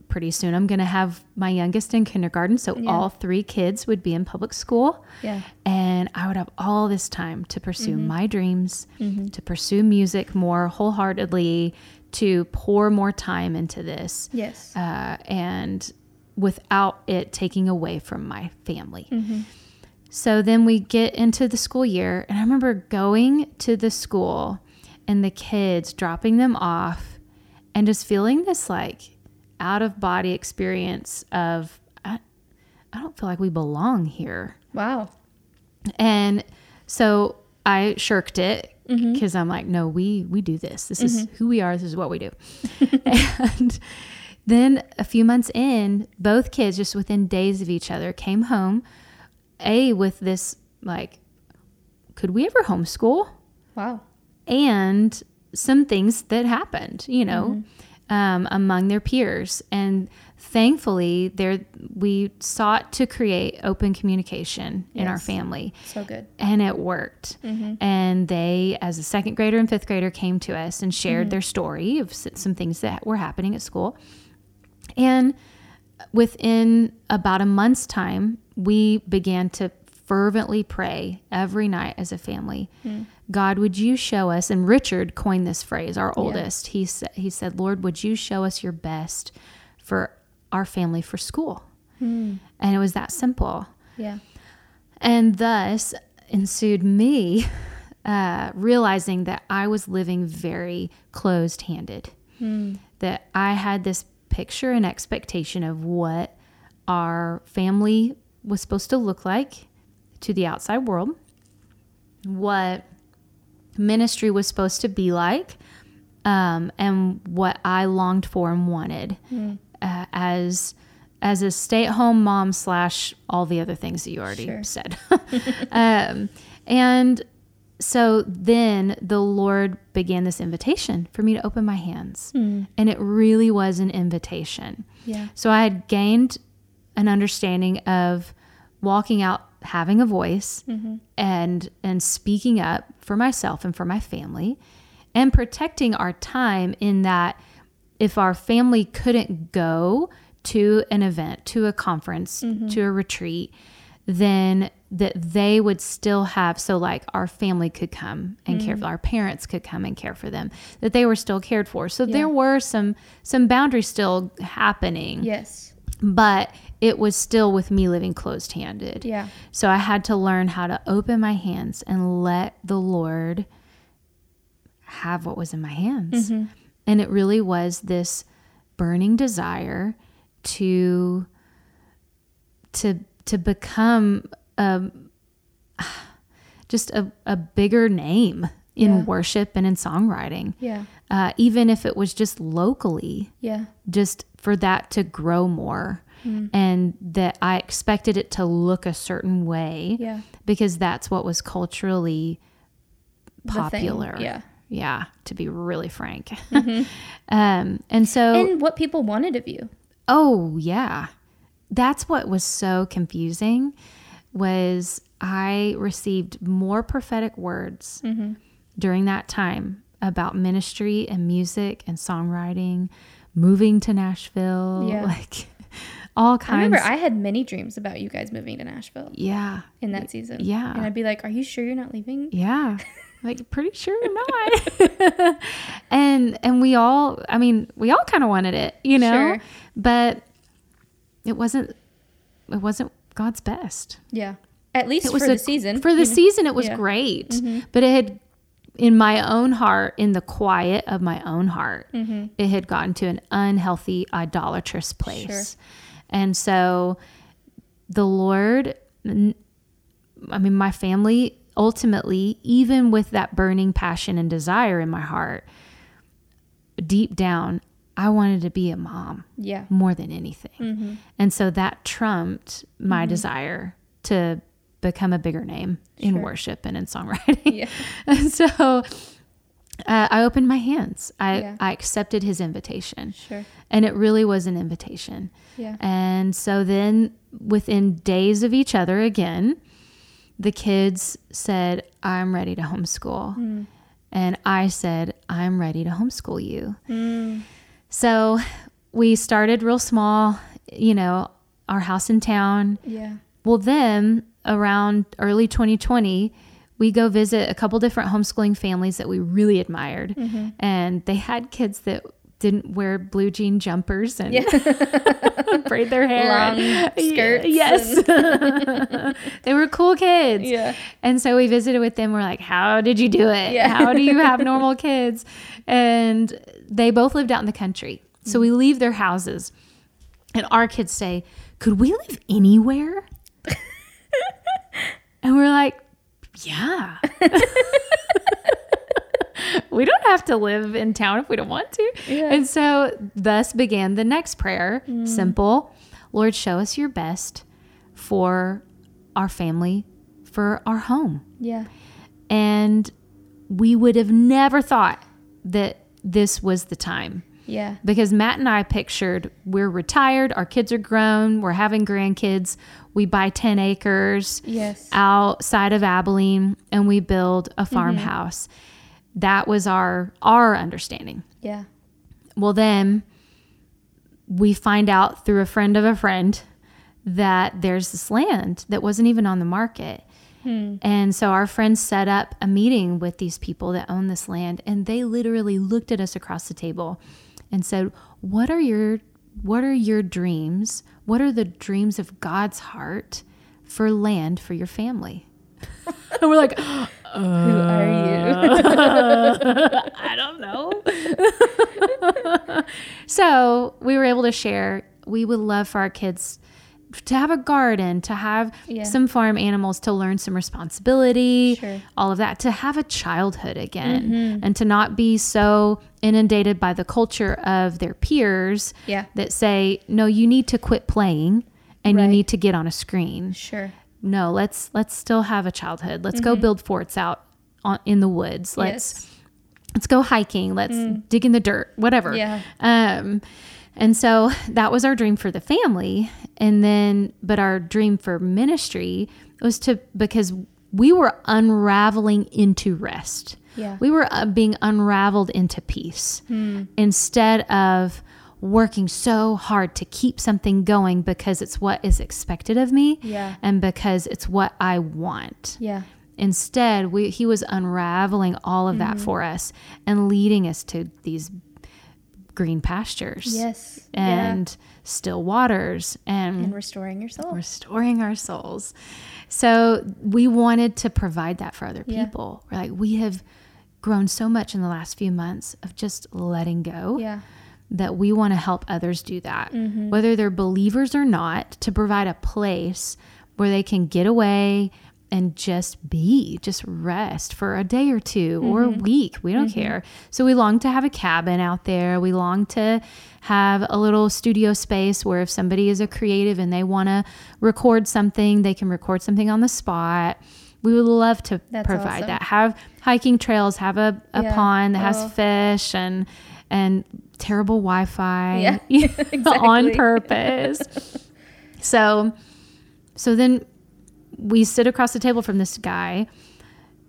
pretty soon I'm going to have my youngest in kindergarten. So yeah. all three kids would be in public school. Yeah. And I would have all this time to pursue mm-hmm. my dreams, mm-hmm. to pursue music more wholeheartedly, to pour more time into this. Yes. Uh, and without it taking away from my family. Mm-hmm. So then we get into the school year, and I remember going to the school and the kids, dropping them off, and just feeling this like out of body experience of, I, I don't feel like we belong here. Wow. And so I shirked it because mm-hmm. I'm like, no, we, we do this. This mm-hmm. is who we are. This is what we do. And then a few months in, both kids just within days of each other came home A, with this, like, could we ever homeschool? Wow. And some things that happened, you know, mm-hmm. um, among their peers. And thankfully, there we sought to create open communication yes. in our family. So good. And it worked. Mm-hmm. And they, as a second grader and fifth grader, came to us and shared mm-hmm. their story of some things that were happening at school. And within about a month's time, we began to fervently pray every night as a family. Mm. God, would you show us, and Richard coined this phrase, our oldest. Yeah. He sa- he said, Lord, would you show us your best for our family for school? Mm. And it was that simple. Yeah. And thus ensued me uh, realizing that I was living very closed-handed, mm. that I had this picture and expectation of what our family was supposed to look like to the outside world, what ministry was supposed to be like, um, and what I longed for and wanted mm. uh, as as a stay-at-home mom slash all the other things that you already sure. said. um, and so then the Lord began this invitation for me to open my hands. Mm. And it really was an invitation. Yeah. So I had gained an understanding of walking out, having a voice, mm-hmm. and and speaking up for myself and for my family, and protecting our time in that if our family couldn't go to an event, to a conference, mm-hmm. to a retreat, then that they would still have, so like our family could come and mm-hmm. care for, our parents could come and care for them, that they were still cared for. So yeah. there were some some boundaries still happening. Yes. But it was still with me living closed-handed. Yeah. So I had to learn how to open my hands and let the Lord have what was in my hands. Mm-hmm. And it really was this burning desire to to to become a, just a, a bigger name in yeah. worship and in songwriting. Yeah. Uh, even if it was just locally. Yeah. Just for that to grow more mm. and that I expected it to look a certain way yeah. because that's what was culturally popular. Yeah. Yeah. To be really frank. Mm-hmm. um, and so. And what people wanted of you. Oh yeah. That's what was so confusing was I received more prophetic words mm-hmm. during that time about ministry and music and songwriting, moving to Nashville, yeah. like all kinds. I remember I had many dreams about you guys moving to Nashville. Yeah. In that season. Yeah. And I'd be like, are you sure you're not leaving? Yeah. Like, pretty sure I'm not. and, and we all, I mean, we all kind of wanted it, you know, sure. but it wasn't, it wasn't God's best. Yeah. At least it was for a, the season. For the mm-hmm. season, it was yeah. great. Mm-hmm. But it had, in my own heart, in the quiet of my own heart, mm-hmm. it had gotten to an unhealthy, idolatrous place. Sure. And so the Lord, I mean, my family, ultimately, even with that burning passion and desire in my heart, deep down, I wanted to be a mom yeah. more than anything. Mm-hmm. And so that trumped my mm-hmm. desire to become a bigger name sure. in worship and in songwriting. Yeah. And so uh, I opened my hands. I, yeah. I accepted his invitation. Sure. And it really was an invitation. Yeah. And so then within days of each other again, the kids said, I'm ready to homeschool. Mm. And I said, I'm ready to homeschool you. Mm. So we started real small, you know, our house in town. Yeah. Well, then around early twenty twenty, we go visit a couple different homeschooling families that we really admired. Mm-hmm. And they had kids that didn't wear blue jean jumpers and yeah. braid their hair. Long and, skirts. Yes. And they were cool kids. Yeah. And so we visited with them. We're like, how did you do it? Yeah. How do you have normal kids? And they both lived out in the country. So we leave their houses and our kids say, could we live anywhere? And we're like, yeah. We don't have to live in town if we don't want to. Yeah. And so thus began the next prayer. Mm. Simple. Lord, show us your best for our family, for our home. Yeah. And we would have never thought that this was the time. Yeah. Because Matt and I pictured we're retired, our kids are grown, we're having grandkids, we buy ten acres yes. outside of Abilene and we build a farmhouse. Mm-hmm. That was our, our understanding. Yeah. Well, then we find out through a friend of a friend that there's this land that wasn't even on the market. Hmm. And so our friends set up a meeting with these people that own this land and they literally looked at us across the table and said, what are your, what are your dreams? What are the dreams of God's heart for land for your family? And we're like, uh, who are you? I don't know. So we were able to share, we would love for our kids to have a garden, to have yeah. some farm animals, to learn some responsibility, sure. all of that, to have a childhood again mm-hmm. and to not be so inundated by the culture of their peers yeah. that say, no, you need to quit playing and right. you need to get on a screen. Sure. No, let's, let's still have a childhood. Let's mm-hmm. go build forts out on, in the woods. Let's, yes. let's go hiking. Let's mm. dig in the dirt, whatever. Yeah. Um, And so that was our dream for the family. And then, but our dream for ministry was to, because we were unraveling into rest. Yeah. We were uh, being unraveled into peace mm. instead of working so hard to keep something going because it's what is expected of me yeah. and because it's what I want. Yeah. Instead, we, he was unraveling all of mm-hmm. that for us and leading us to these green pastures yes and yeah. still waters and, and restoring your soul restoring our souls. So we wanted to provide that for other yeah. people. We're like, we have grown so much in the last few months of just letting go yeah that we want to help others do that mm-hmm. whether they're believers or not, to provide a place where they can get away and just be, just rest for a day or two mm-hmm. or a week. We don't mm-hmm. care. So we long to have a cabin out there. We long to have a little studio space where if somebody is a creative and they want to record something, they can record something on the spot. We would love to That's provide awesome. That. Have hiking trails, have a, a yeah. pond that oh. has fish and and terrible Wi-Fi yeah. exactly. on purpose. so, so then... we sit across the table from this guy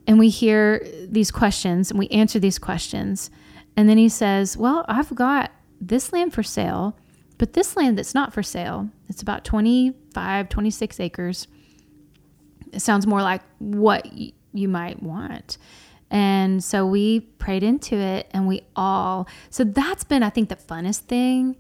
and we hear these questions and we answer these questions. And then he says, well, I've got this land for sale, but this land that's not for sale, it's about twenty-five, twenty-six acres. It sounds more like what y- you might want. And so we prayed into it and we all, so that's been, I think, the funnest thing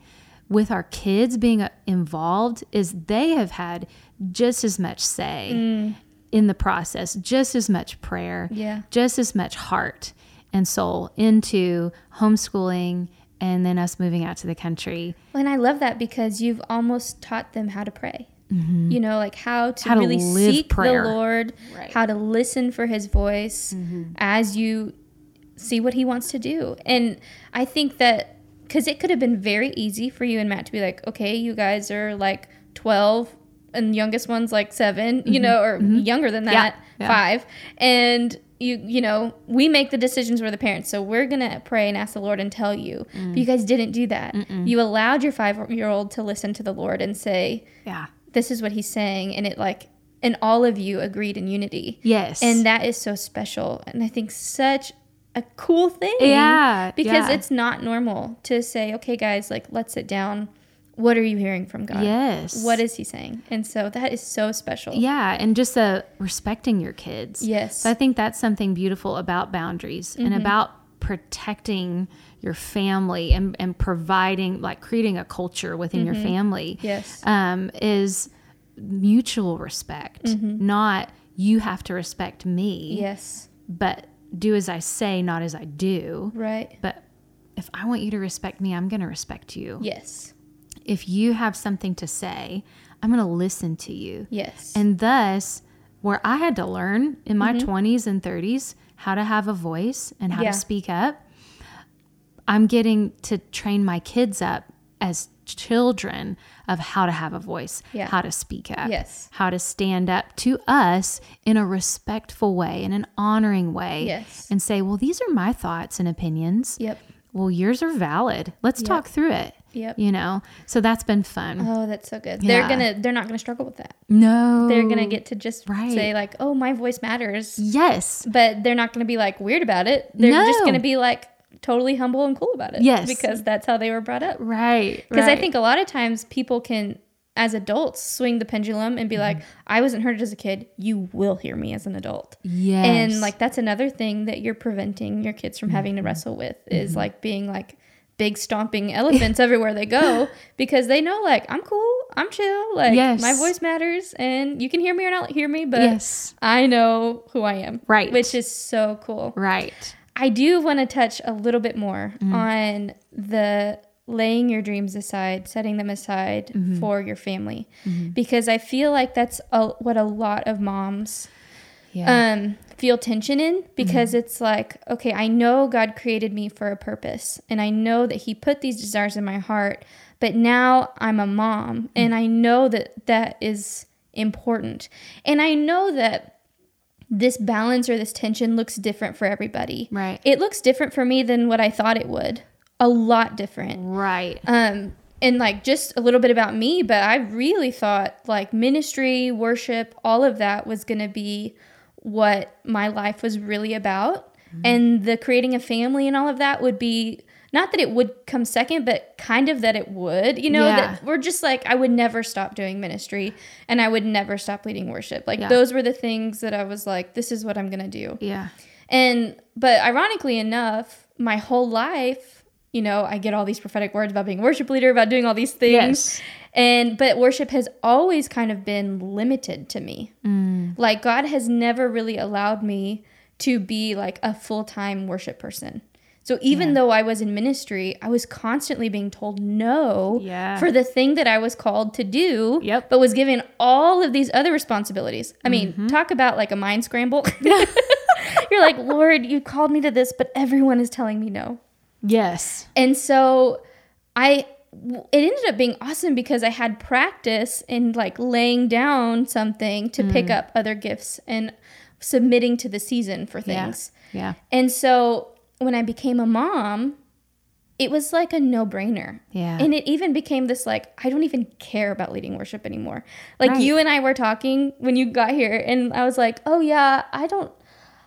with our kids being involved is they have had just as much say mm. in the process, just as much prayer, yeah. just as much heart and soul into homeschooling and then us moving out to the country. Well, and I love that because you've almost taught them how to pray, mm-hmm. you know, like how to how really to seek prayer. The Lord, right. how to listen for his voice mm-hmm. as you see what he wants to do. And I think that, because it could have been very easy for you and Matt to be like, okay, you guys are like twelve and the youngest one's like seven, mm-hmm. you know, or mm-hmm. younger than that, yeah. Yeah. five. And you, you know, we make the decisions, we're the parents. So we're going to pray and ask the Lord and tell you, mm. but you guys didn't do that. Mm-mm. You allowed your five year old to listen to the Lord and say, yeah, this is what he's saying. And it like, and all of you agreed in unity. Yes. And that is so special. And I think such a cool thing. Yeah. Because yeah. it's not normal to say, okay, guys, like, let's sit down. What are you hearing from God? Yes. What is he saying? And so that is so special. Yeah. And just uh, respecting your kids. Yes. So I think that's something beautiful about boundaries mm-hmm. and about protecting your family and, and providing, like creating a culture within mm-hmm. your family. Yes. Um, is mutual respect, mm-hmm. not you have to respect me. Yes. But do as I say, not as I do. Right. But if I want you to respect me, I'm going to respect you. Yes. If you have something to say, I'm going to listen to you. Yes. And thus, where I had to learn in my mm-hmm. twenties and thirties how to have a voice and how yeah. to speak up, I'm getting to train my kids up as children of how to have a voice, yeah. how to speak up, yes. how to stand up to us in a respectful way, in an honoring way, yes. and say, well, these are my thoughts and opinions. Yep. Well, yours are valid. Let's yep. talk through it. Yep. You know, so that's been fun. Oh, that's so good. Yeah. They're gonna, they're not gonna struggle with that. No, they're gonna get to just right. say like, "Oh, my voice matters." Yes, but they're not gonna be like weird about it. They're no. just gonna be like totally humble and cool about it. Yes, because that's how they were brought up. Right. Because right. I think a lot of times people can, as adults, swing the pendulum and be mm-hmm. like, "I wasn't heard as a kid. You will hear me as an adult." Yes, and like that's another thing that you're preventing your kids from mm-hmm. having to wrestle with is mm-hmm. like being like big stomping elephants everywhere they go because they know like I'm cool, I'm chill, like yes. my voice matters and you can hear me or not hear me, but yes. I know who I am. Right. Which is so cool. Right. I do want to touch a little bit more mm. on the laying your dreams aside, setting them aside mm-hmm. for your family. Mm-hmm. Because I feel like that's a, what a lot of moms yeah. um, feel tension in, because mm-hmm. it's like, okay, I know God created me for a purpose, and I know that he put these desires in my heart, but now I'm a mom mm-hmm. and I know that that is important. And I know that this balance or this tension looks different for everybody. Right. It looks different for me than what I thought it would. A lot different. Right. Um, and like just a little bit about me, but I really thought like ministry, worship, all of that was going to be what my life was really about. Mm-hmm. And the creating a family and all of that would be, not that it would come second, but kind of that it would, you know, yeah. that we're just like, I would never stop doing ministry and I would never stop leading worship. Like yeah. those were the things that I was like, this is what I'm going to do. Yeah. And, but ironically enough, my whole life, you know, I get all these prophetic words about being worship leader, about doing all these things. Yes. And, but worship has always kind of been limited to me. Mm. Like God has never really allowed me to be like a full-time worship person. So even yeah. though I was in ministry, I was constantly being told no yeah. for the thing that I was called to do, yep. but was given all of these other responsibilities. I mean, mm-hmm. talk about like a mind scramble. You're like, Lord, you called me to this, but everyone is telling me no. Yes. And so I, it ended up being awesome because I had practice in like laying down something to mm. pick up other gifts and submitting to the season for things. Yeah. yeah. And so when I became a mom, it was like a no-brainer. Yeah. And it even became this like, I don't even care about leading worship anymore. Like right. you and I were talking when you got here and I was like, oh yeah, I don't,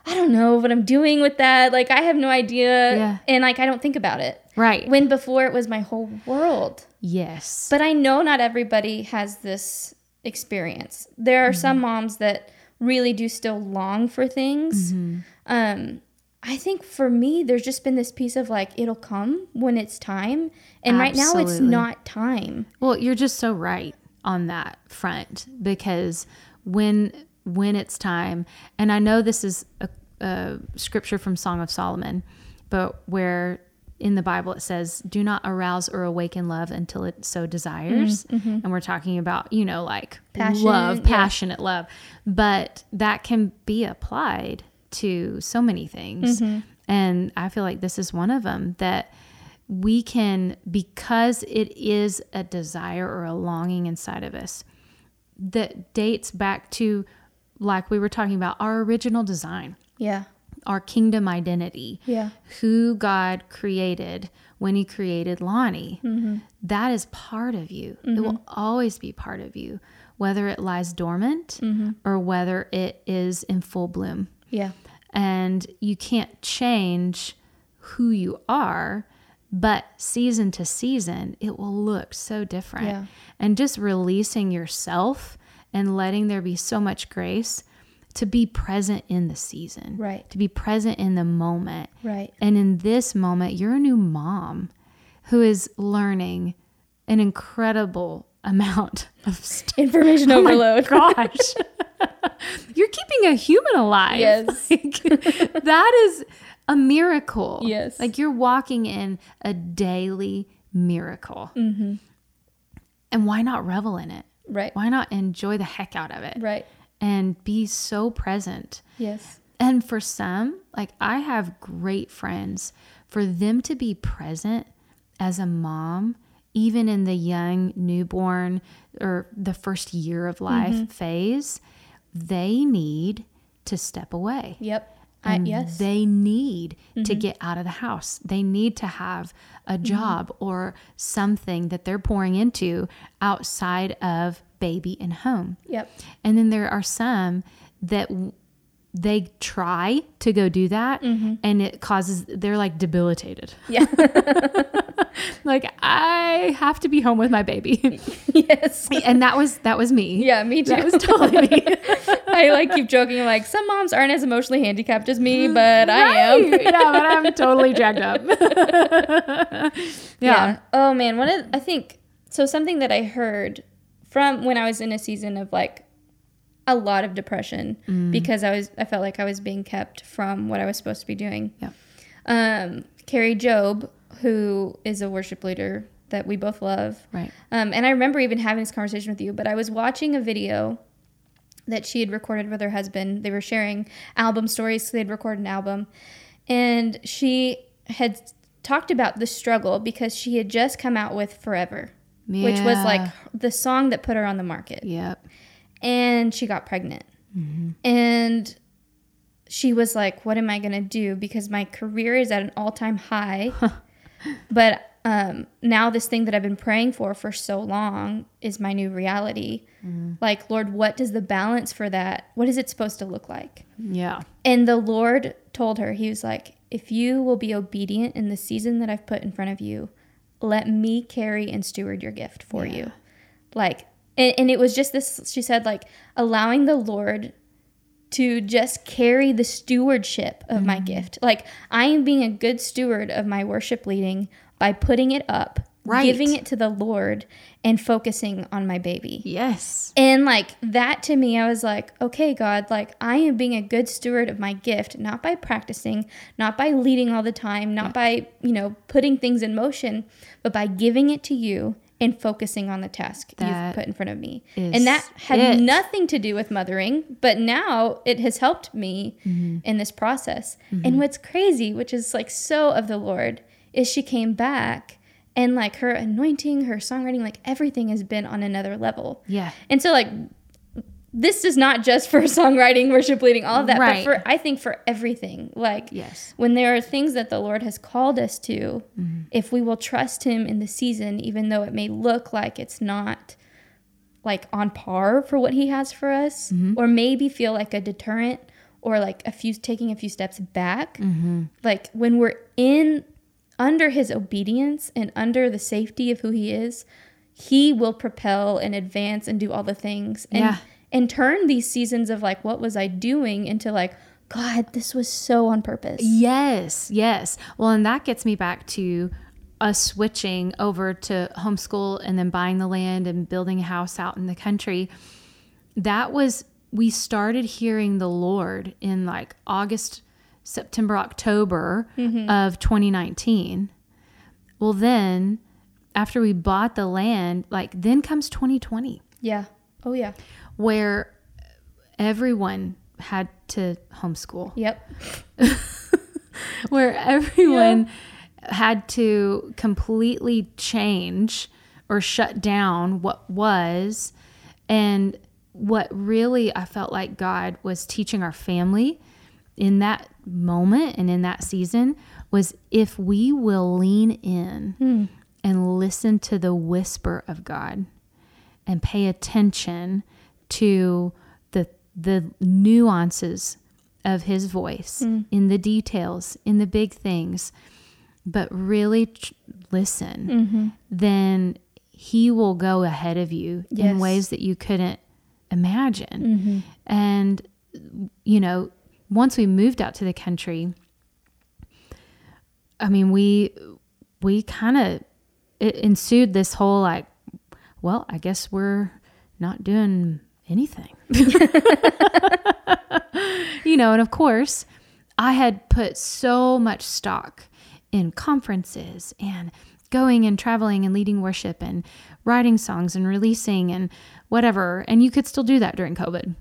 I don't know what I'm doing with that. Like I have no idea. Yeah. And like, I don't think about it. Right. When before it was my whole world. Yes. But I know not everybody has this experience. There are mm-hmm. some moms that really do still long for things. Mm-hmm. Um, I think for me, there's just been this piece of like, it'll come when it's time. And Absolutely. Right now it's not time. Well, you're just so right on that front, because when, when it's time, and I know this is a, a scripture from Song of Solomon, but where in the Bible it says, do not arouse or awaken love until it so desires. Mm-hmm. And we're talking about, you know, like Passion, love, passionate yeah. love, but that can be applied to so many things. Mm-hmm. And I feel like this is one of them, that we can, because it is a desire or a longing inside of us that dates back to, like we were talking about, our original design. Yeah. Our kingdom identity. Yeah. Who God created when he created Lonnie. Mm-hmm. That is part of you. Mm-hmm. It will always be part of you, whether it lies dormant mm-hmm. or whether it is in full bloom. Yeah. And you can't change who you are, but season to season, it will look so different. Yeah. And just releasing yourself and letting there be so much grace to be present in the season. Right. To be present in the moment. Right. And in this moment, you're a new mom who is learning an incredible amount of st- information oh overload. My gosh. You're keeping a human alive. Yes. Like, that is a miracle. Yes. Like you're walking in a daily miracle. Mm-hmm. And why not revel in it? Right. Why not enjoy the heck out of it? Right. And be so present. Yes. And for some, like I have great friends, for them to be present as a mom, even in the young newborn or the first year of life mm-hmm. phase, they need to step away. Yep. I, yes. They need mm-hmm. to get out of the house. They need to have a job mm-hmm. or something that they're pouring into outside of baby and home. Yep. And then there are some that w- they try to go do that mm-hmm. and it causes, they're like debilitated. Yeah. Like I have to be home with my baby. Yes. And that was, that was me. Yeah, me too. That was totally me. I like keep joking. Like some moms aren't as emotionally handicapped as me, but right. I am. Yeah, but I'm totally jacked up. yeah. yeah. Oh man. One of, I think, so something that I heard from when I was in a season of like a lot of depression mm. because I was, I felt like I was being kept from what I was supposed to be doing. Yeah. Um, Carrie Jobe, who is a worship leader that we both love. Right. Um, and I remember even having this conversation with you, but I was watching a video that she had recorded with her husband. They were sharing album stories, so they'd record an album. And she had talked about the struggle because she had just come out with Forever, yeah. which was like the song that put her on the market. Yep. And she got pregnant. Mm-hmm. And she was like, what am I going to do? Because my career is at an all-time high. But um, now this thing that I've been praying for for so long is my new reality. Mm-hmm. Like, Lord, what does the balance for that? What is it supposed to look like? Yeah. And the Lord told her, he was like, if you will be obedient in the season that I've put in front of you, let me carry and steward your gift for yeah. you. Like, and, and it was just this, she said, like, allowing the Lord to just carry the stewardship of mm-hmm. my gift. Like, I am being a good steward of my worship leading by putting it up, right. giving it to the Lord, and focusing on my baby. Yes. And like that to me, I was like, okay, God, like I am being a good steward of my gift, not by practicing, not by leading all the time, not yeah. by, you know, putting things in motion, but by giving it to you and focusing on the task that you've put in front of me. And that had it. nothing to do with mothering, but now it has helped me mm-hmm. in this process. Mm-hmm. And what's crazy, which is like so of the Lord, is she came back and like her anointing, her songwriting, like everything has been on another level. Yeah. And so like this is not just for songwriting, worship leading, all of that, right. but for I think for everything. Like yes. when there are things that the Lord has called us to, mm-hmm. if we will trust him in the season, even though it may look like it's not like on par for what he has for us, mm-hmm. or maybe feel like a deterrent or like a few taking a few steps back. Mm-hmm. Like when we're in under his obedience and under the safety of who he is, he will propel and advance and do all the things. And yeah. And turn these seasons of like, what was I doing, into like, God, this was so on purpose. Yes, yes. Well, and that gets me back to us switching over to homeschool and then buying the land and building a house out in the country. That was, we started hearing the Lord in like August, September, October mm-hmm. of twenty nineteen. Well, then after we bought the land, like then comes twenty twenty. Yeah. Oh, yeah. Where everyone had to homeschool. Yep. Where everyone yeah. had to completely change or shut down what was. And what really I felt like God was teaching our family in that moment and in that season was if we will lean in mm. and listen to the whisper of God and pay attention to the the nuances of his voice mm. in the details, in the big things, but really ch- listen, mm-hmm. then he will go ahead of you yes. in ways that you couldn't imagine. Mm-hmm. And, you know, once we moved out to the country, I mean, we, we kind of, it ensued this whole like, well, I guess we're not doing anything. You know, and of course, I had put so much stock in conferences and going and traveling and leading worship and writing songs and releasing and whatever. And you could still do that during COVID,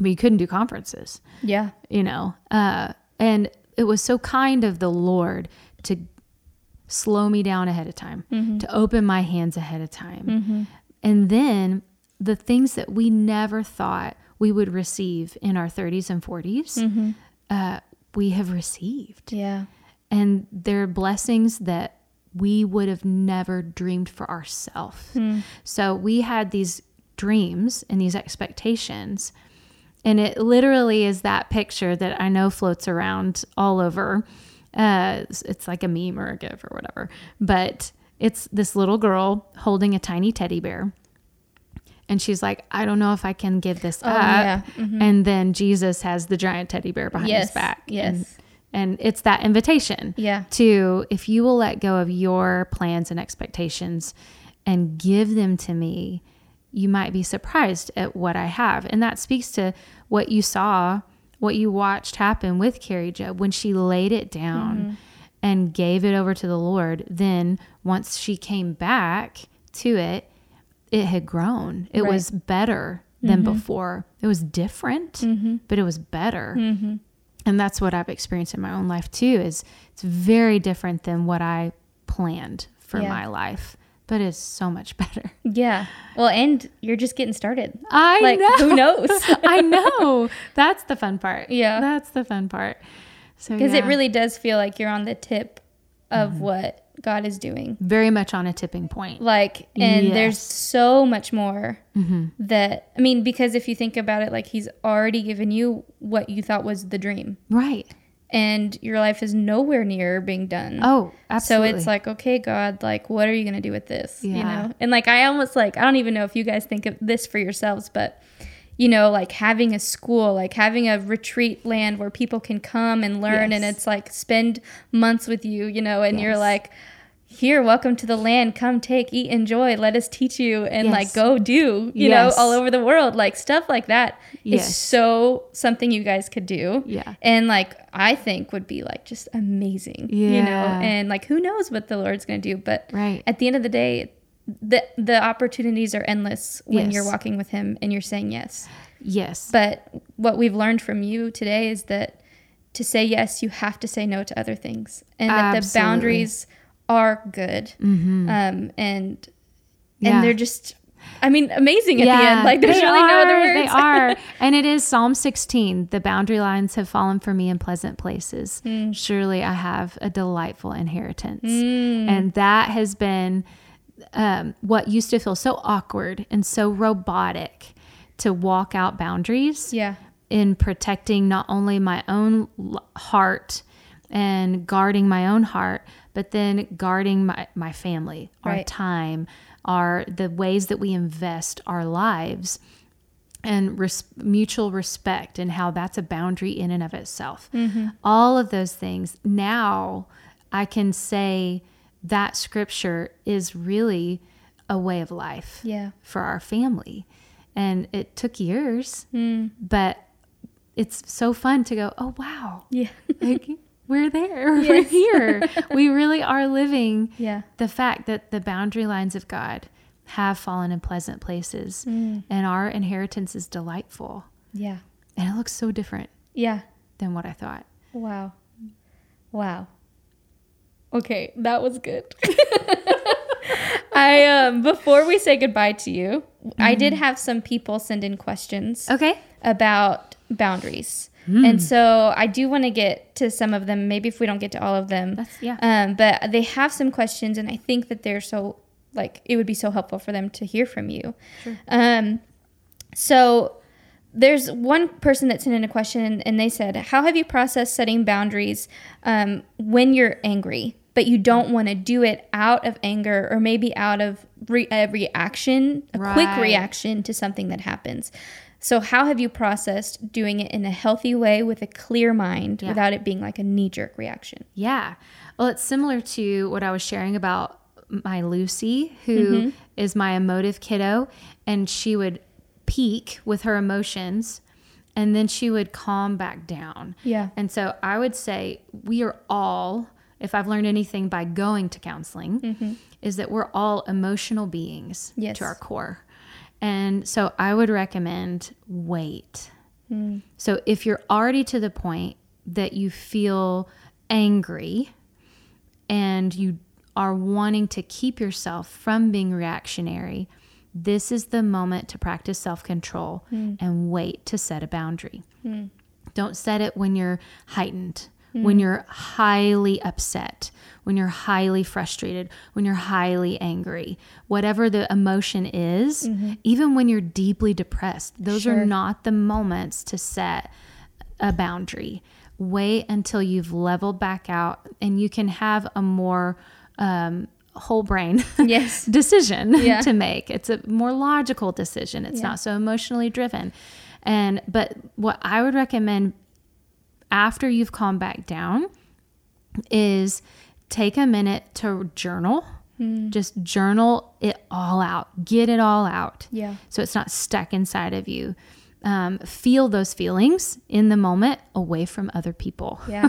but you couldn't do conferences. Yeah. You know, uh, and it was so kind of the Lord to slow me down ahead of time, mm-hmm. to open my hands ahead of time. Mm-hmm. And then the things that we never thought we would receive in our thirties and forties, mm-hmm. uh, we have received. Yeah. And they're blessings that we would have never dreamed for ourselves. Mm. So we had these dreams and these expectations. And it literally is that picture that I know floats around all over. Uh, it's like a meme or a GIF or whatever. But it's this little girl holding a tiny teddy bear. And she's like, I don't know if I can give this oh, up. Yeah. Mm-hmm. And then Jesus has the giant teddy bear behind yes. his back. Yes. And, and it's that invitation yeah. to, if you will let go of your plans and expectations and give them to me, you might be surprised at what I have. And that speaks to what you saw, what you watched happen with Carrie Jobe when she laid it down mm-hmm. and gave it over to the Lord, then once she came back to it, it had grown. It right. was better than mm-hmm. before. It was different, mm-hmm. but it was better. Mm-hmm. And that's what I've experienced in my own life too, is it's very different than what I planned for yeah. my life, but it's so much better. Yeah. Well, and you're just getting started. I like, know. Who knows? I know. That's the fun part. Yeah. That's the fun part. So, because yeah. it really does feel like you're on the tip of mm-hmm. what God is doing. Very much on a tipping point. Like, and yes. there's so much more mm-hmm. that, I mean, because if you think about it, like he's already given you what you thought was the dream. Right. And your life is nowhere near being done. Oh, absolutely. So it's like, okay, God, like, what are you going to do with this? Yeah. You know? And like, I almost like, I don't even know if you guys think of this for yourselves, but you know, like having a school, like having a retreat land where people can come and learn yes. and it's like spend months with you, you know, and yes. you're like, here, welcome to the land. Come take, eat, enjoy. Let us teach you and yes. like go do, you yes. know, all over the world. Like stuff like that yes. is so something you guys could do. Yeah. And like, I think would be like just amazing, yeah. you know, and like, who knows what the Lord's going to do. But right. at the end of the day, the the opportunities are endless when yes. you're walking with him and you're saying yes. Yes. But what we've learned from you today is that to say yes, you have to say no to other things. And that absolutely. The boundaries are good. Mm-hmm. Um, and yeah. and they're just, I mean, amazing at yeah, the end. Like there's really are, no other words. They are. And it is Psalm sixteen. The boundary lines have fallen for me in pleasant places. Mm. Surely I have a delightful inheritance. Mm. And that has been... Um, what used to feel so awkward and so robotic to walk out boundaries yeah. in protecting not only my own heart and guarding my own heart, but then guarding my, my family, right. our time, our the ways that we invest our lives and res- mutual respect and how that's a boundary in and of itself. Mm-hmm. All of those things. Now I can say that scripture is really a way of life yeah. for our family. And it took years, mm. but it's so fun to go, oh, wow. Yeah. Like, we're there. Yes. We're here. We really are living yeah. the fact that the boundary lines of God have fallen in pleasant places mm. and our inheritance is delightful. Yeah. And it looks so different yeah. than what I thought. Wow. Wow. Okay, that was good. I um before we say goodbye to you, mm-hmm. I did have some people send in questions okay. about boundaries. Mm. And so I do want to get to some of them, maybe if we don't get to all of them. That's, yeah. Um but they have some questions and I think that they're so like it would be so helpful for them to hear from you. Sure. Um so there's one person that sent in a question and they said, how have you processed setting boundaries um when you're angry? But you don't want to do it out of anger or maybe out of re- a reaction, a right. quick reaction to something that happens. So how have you processed doing it in a healthy way with a clear mind yeah. without it being like a knee-jerk reaction? Yeah. Well, it's similar to what I was sharing about my Lucy, who mm-hmm. is my emotive kiddo, and she would peak with her emotions and then she would calm back down. Yeah. And so I would say we are all... if I've learned anything by going to counseling, mm-hmm. is that we're all emotional beings yes. to our core. And so I would recommend wait. Mm. So if you're already to the point that you feel angry and you are wanting to keep yourself from being reactionary, this is the moment to practice self-control mm. and wait to set a boundary. Mm. Don't set it when you're heightened. When you're highly upset, when you're highly frustrated, when you're highly angry, whatever the emotion is, mm-hmm. even when you're deeply depressed, those sure. are not the moments to set a boundary. Wait until you've leveled back out and you can have a more um, whole brain yes. decision yeah. to make. It's a more logical decision. It's yeah. not so emotionally driven. And but what I would recommend after you've calmed back down is take a minute to journal, mm. just journal it all out, get it all out. Yeah. So it's not stuck inside of you. um, feel those feelings in the moment away from other people. Yeah.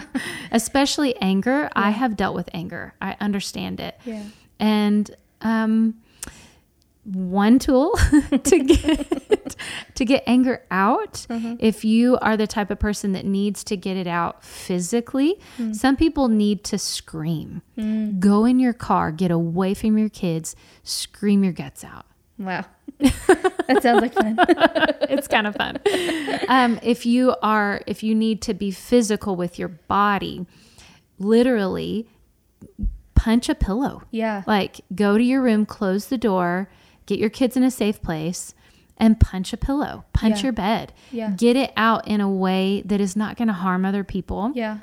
Especially anger. Yeah. I have dealt with anger. I understand it. Yeah. And um, one tool to get to get anger out, mm-hmm. if you are the type of person that needs to get it out physically, mm. some people need to scream. Mm. Go in your car, get away from your kids, scream your guts out. Wow. That sounds like fun. It's kind of fun. Um, if you are, if you need to be physical with your body, literally punch a pillow. Yeah. Like go to your room, close the door, get your kids in a safe place and punch a pillow, punch yeah. your bed, yeah. get it out in a way that is not going to harm other people. Yeah.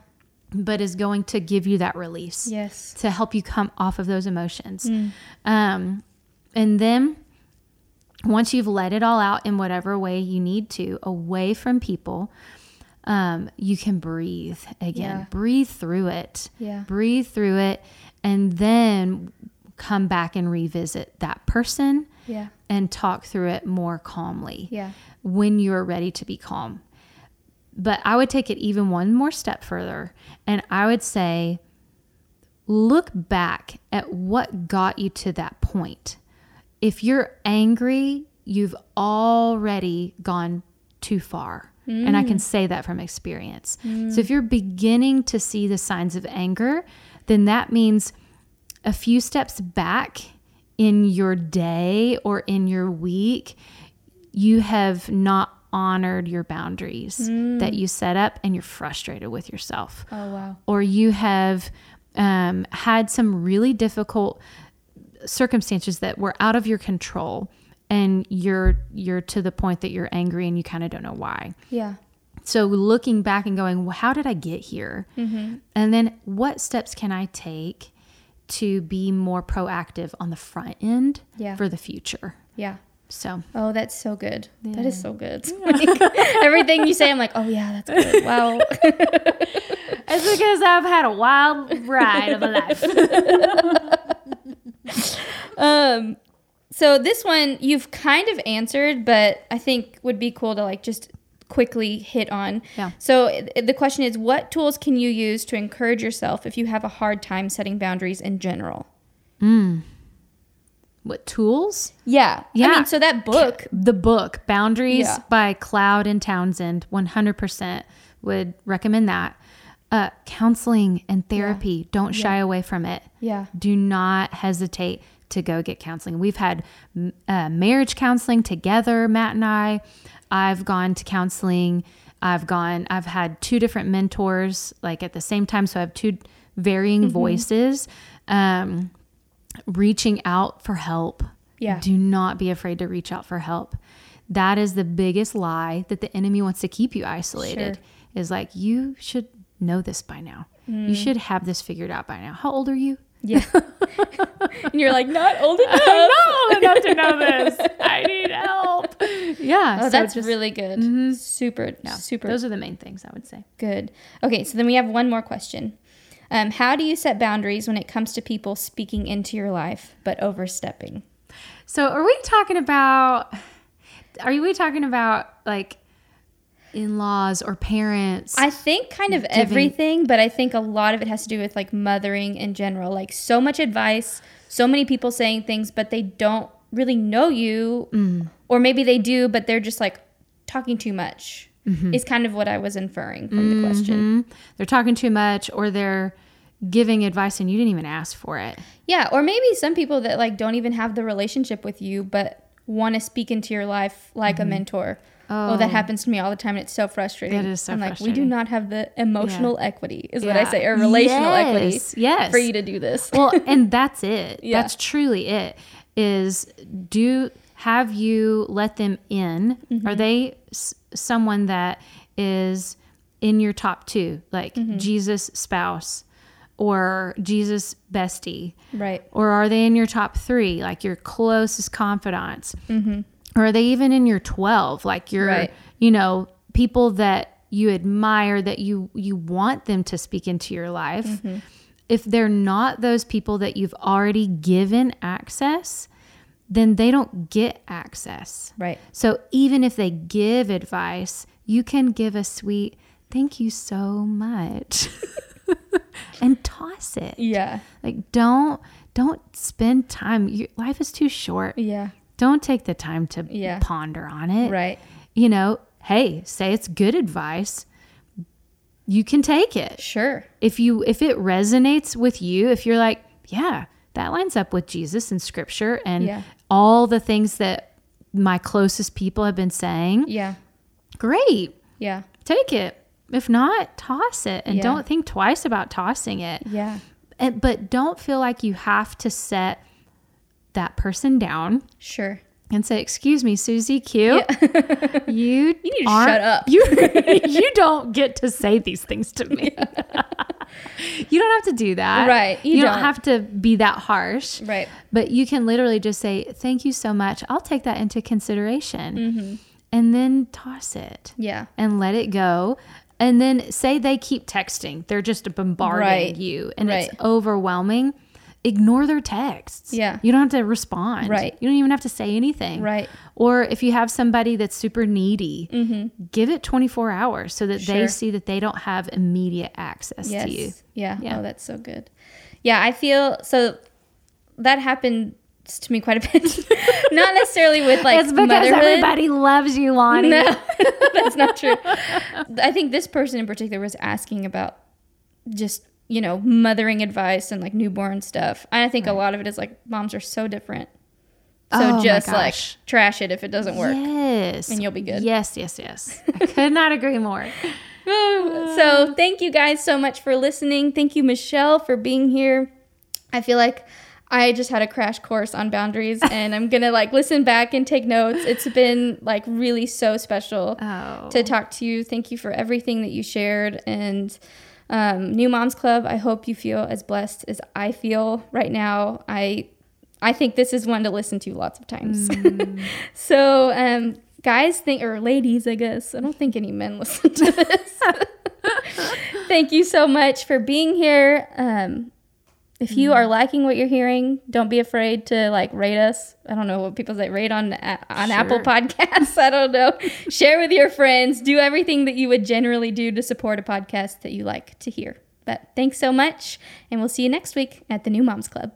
But is going to give you that release. Yes. To help you come off of those emotions. Mm. Um, and then once you've let it all out in whatever way you need to, away from people, um, you can breathe again. Yeah. Breathe through it. Yeah. Breathe through it and then come back and revisit that person. Yeah. And talk through it more calmly. Yeah. When you're ready to be calm. But I would take it even one more step further, and I would say, look back at what got you to that point. If you're angry, you've already gone too far. Mm. And I can say that from experience. Mm. So if you're beginning to see the signs of anger, then that means a few steps back in your day or in your week, you have not honored your boundaries mm. that you set up, and you're frustrated with yourself. Oh, wow. Or you have um, had some really difficult circumstances that were out of your control, and you're you're to the point that you're angry and you kind of don't know why. Yeah. So looking back and going, well, how did I get here? Mm-hmm. And then what steps can I take to be more proactive on the front end yeah. for the future? Yeah. So. Oh, that's so good. Yeah. That is so good. Yeah. Like, everything you say, I'm like, oh yeah, that's good. Wow. It's because I've had a wild ride of a life. um so this one you've kind of answered, but I think would be cool to like just quickly hit on. Yeah. So the question is, what tools can you use to encourage yourself if you have a hard time setting boundaries in general? Mm. What tools? Yeah. Yeah. I mean, so that book. The book, Boundaries yeah. by Cloud and Townsend, one hundred percent would recommend that. Uh, counseling and therapy. Yeah. Don't shy yeah. away from it. Yeah. Do not hesitate to go get counseling. We've had uh, marriage counseling together, Matt and I. I've gone to counseling. I've gone, I've had two different mentors like at the same time. So I have two varying mm-hmm. voices, um, reaching out for help. Yeah. Do not be afraid to reach out for help. That is the biggest lie that the enemy wants to keep you isolated. Sure. Is like, you should know this by now. Mm. You should have this figured out by now. How old are you? Yeah. And you're like, not old enough. I'm not old enough to know this. I need help. Yeah. Oh, so that's just, really good. Mm-hmm. Super, yeah, super. Those are the main things I would say. Good. Okay. So then we have one more question. Um, how do you set boundaries when it comes to people speaking into your life, but overstepping? So are we talking about, are we talking about like, in-laws or parents? I think kind of giving. Everything, but I think a lot of it has to do with like mothering in general, like so much advice, so many people saying things, but they don't really know you mm. or maybe they do, but they're just like talking too much mm-hmm. is kind of what I was inferring from mm-hmm. the question. They're talking too much, or they're giving advice and you didn't even ask for it. Yeah. Or maybe some people that like don't even have the relationship with you, but want to speak into your life like mm-hmm. a mentor. Oh, oh, that happens to me all the time, and it's so frustrating. It is so I'm like, frustrating. We do not have the emotional yeah. equity, is yeah. what I say, or relational yes. equity yes. for you to do this. Well, and that's it. Yeah. That's truly it, is do have you let them in? Mm-hmm. Are they s- someone that is in your top two, like mm-hmm. Jesus spouse or Jesus bestie? Right. Or are they in your top three, like your closest confidants? Mm-hmm. Or are they even in your twelve, like your, right. you know, people that you admire, that you, you want them to speak into your life? Mm-hmm. If they're not those people that you've already given access, then they don't get access. Right. So even if they give advice, you can give a sweet, thank you so much and toss it. Yeah. Like don't, don't spend time. Your life is too short. Yeah. Don't take the time to yeah. ponder on it. Right. You know, hey, say it's good advice. You can take it. Sure. If you, if it resonates with you, if you're like, yeah, that lines up with Jesus and scripture and yeah. all the things that my closest people have been saying. Yeah. Great. Yeah. Take it. If not, toss it and yeah. don't think twice about tossing it. Yeah. And, but don't feel like you have to set that person down. Sure. And say, excuse me, Susie Q, yeah. you, you need to shut up. you, you don't get to say these things to me. Yeah. You don't have to do that. Right. You, you don't. don't have to be that harsh. Right. But you can literally just say, thank you so much. I'll take that into consideration. Mm-hmm. And then toss it. Yeah. And let it go. And then say they keep texting. They're just bombarding right. you. And right. it's overwhelming. Ignore their texts. Yeah. You don't have to respond. Right. You don't even have to say anything. Right. Or if you have somebody that's super needy, mm-hmm. give it twenty-four hours so that sure. they see that they don't have immediate access yes. to you. Yeah. yeah. Oh, that's so good. Yeah. I feel so that happened to me quite a bit. Not necessarily with like motherhood. It's because everybody loves you, Lonnie. No, that's not true. I think this person in particular was asking about just, you know, mothering advice and like newborn stuff. And I think right. a lot of it is like moms are so different. So oh just like trash it if it doesn't work. Yes. And you'll be good. Yes, yes, yes. I could not agree more. So thank you guys so much for listening. Thank you, Michelle, for being here. I feel like I just had a crash course on boundaries and I'm going to like listen back and take notes. It's been like really so special oh. to talk to you. Thank you for everything that you shared. And Um, New Moms Club, I hope you feel as blessed as I feel right now. I I think this is one to listen to lots of times. Mm. so um, guys think, or ladies, I guess. I don't think any men listen to this. Thank you so much for being here. Um, if you mm. are liking what you're hearing, don't be afraid to like rate us. I don't know what people say, rate on, on sure. Apple Podcasts. I don't know. Share with your friends. Do everything that you would generally do to support a podcast that you like to hear. But thanks so much. And we'll see you next week at the New Moms Club.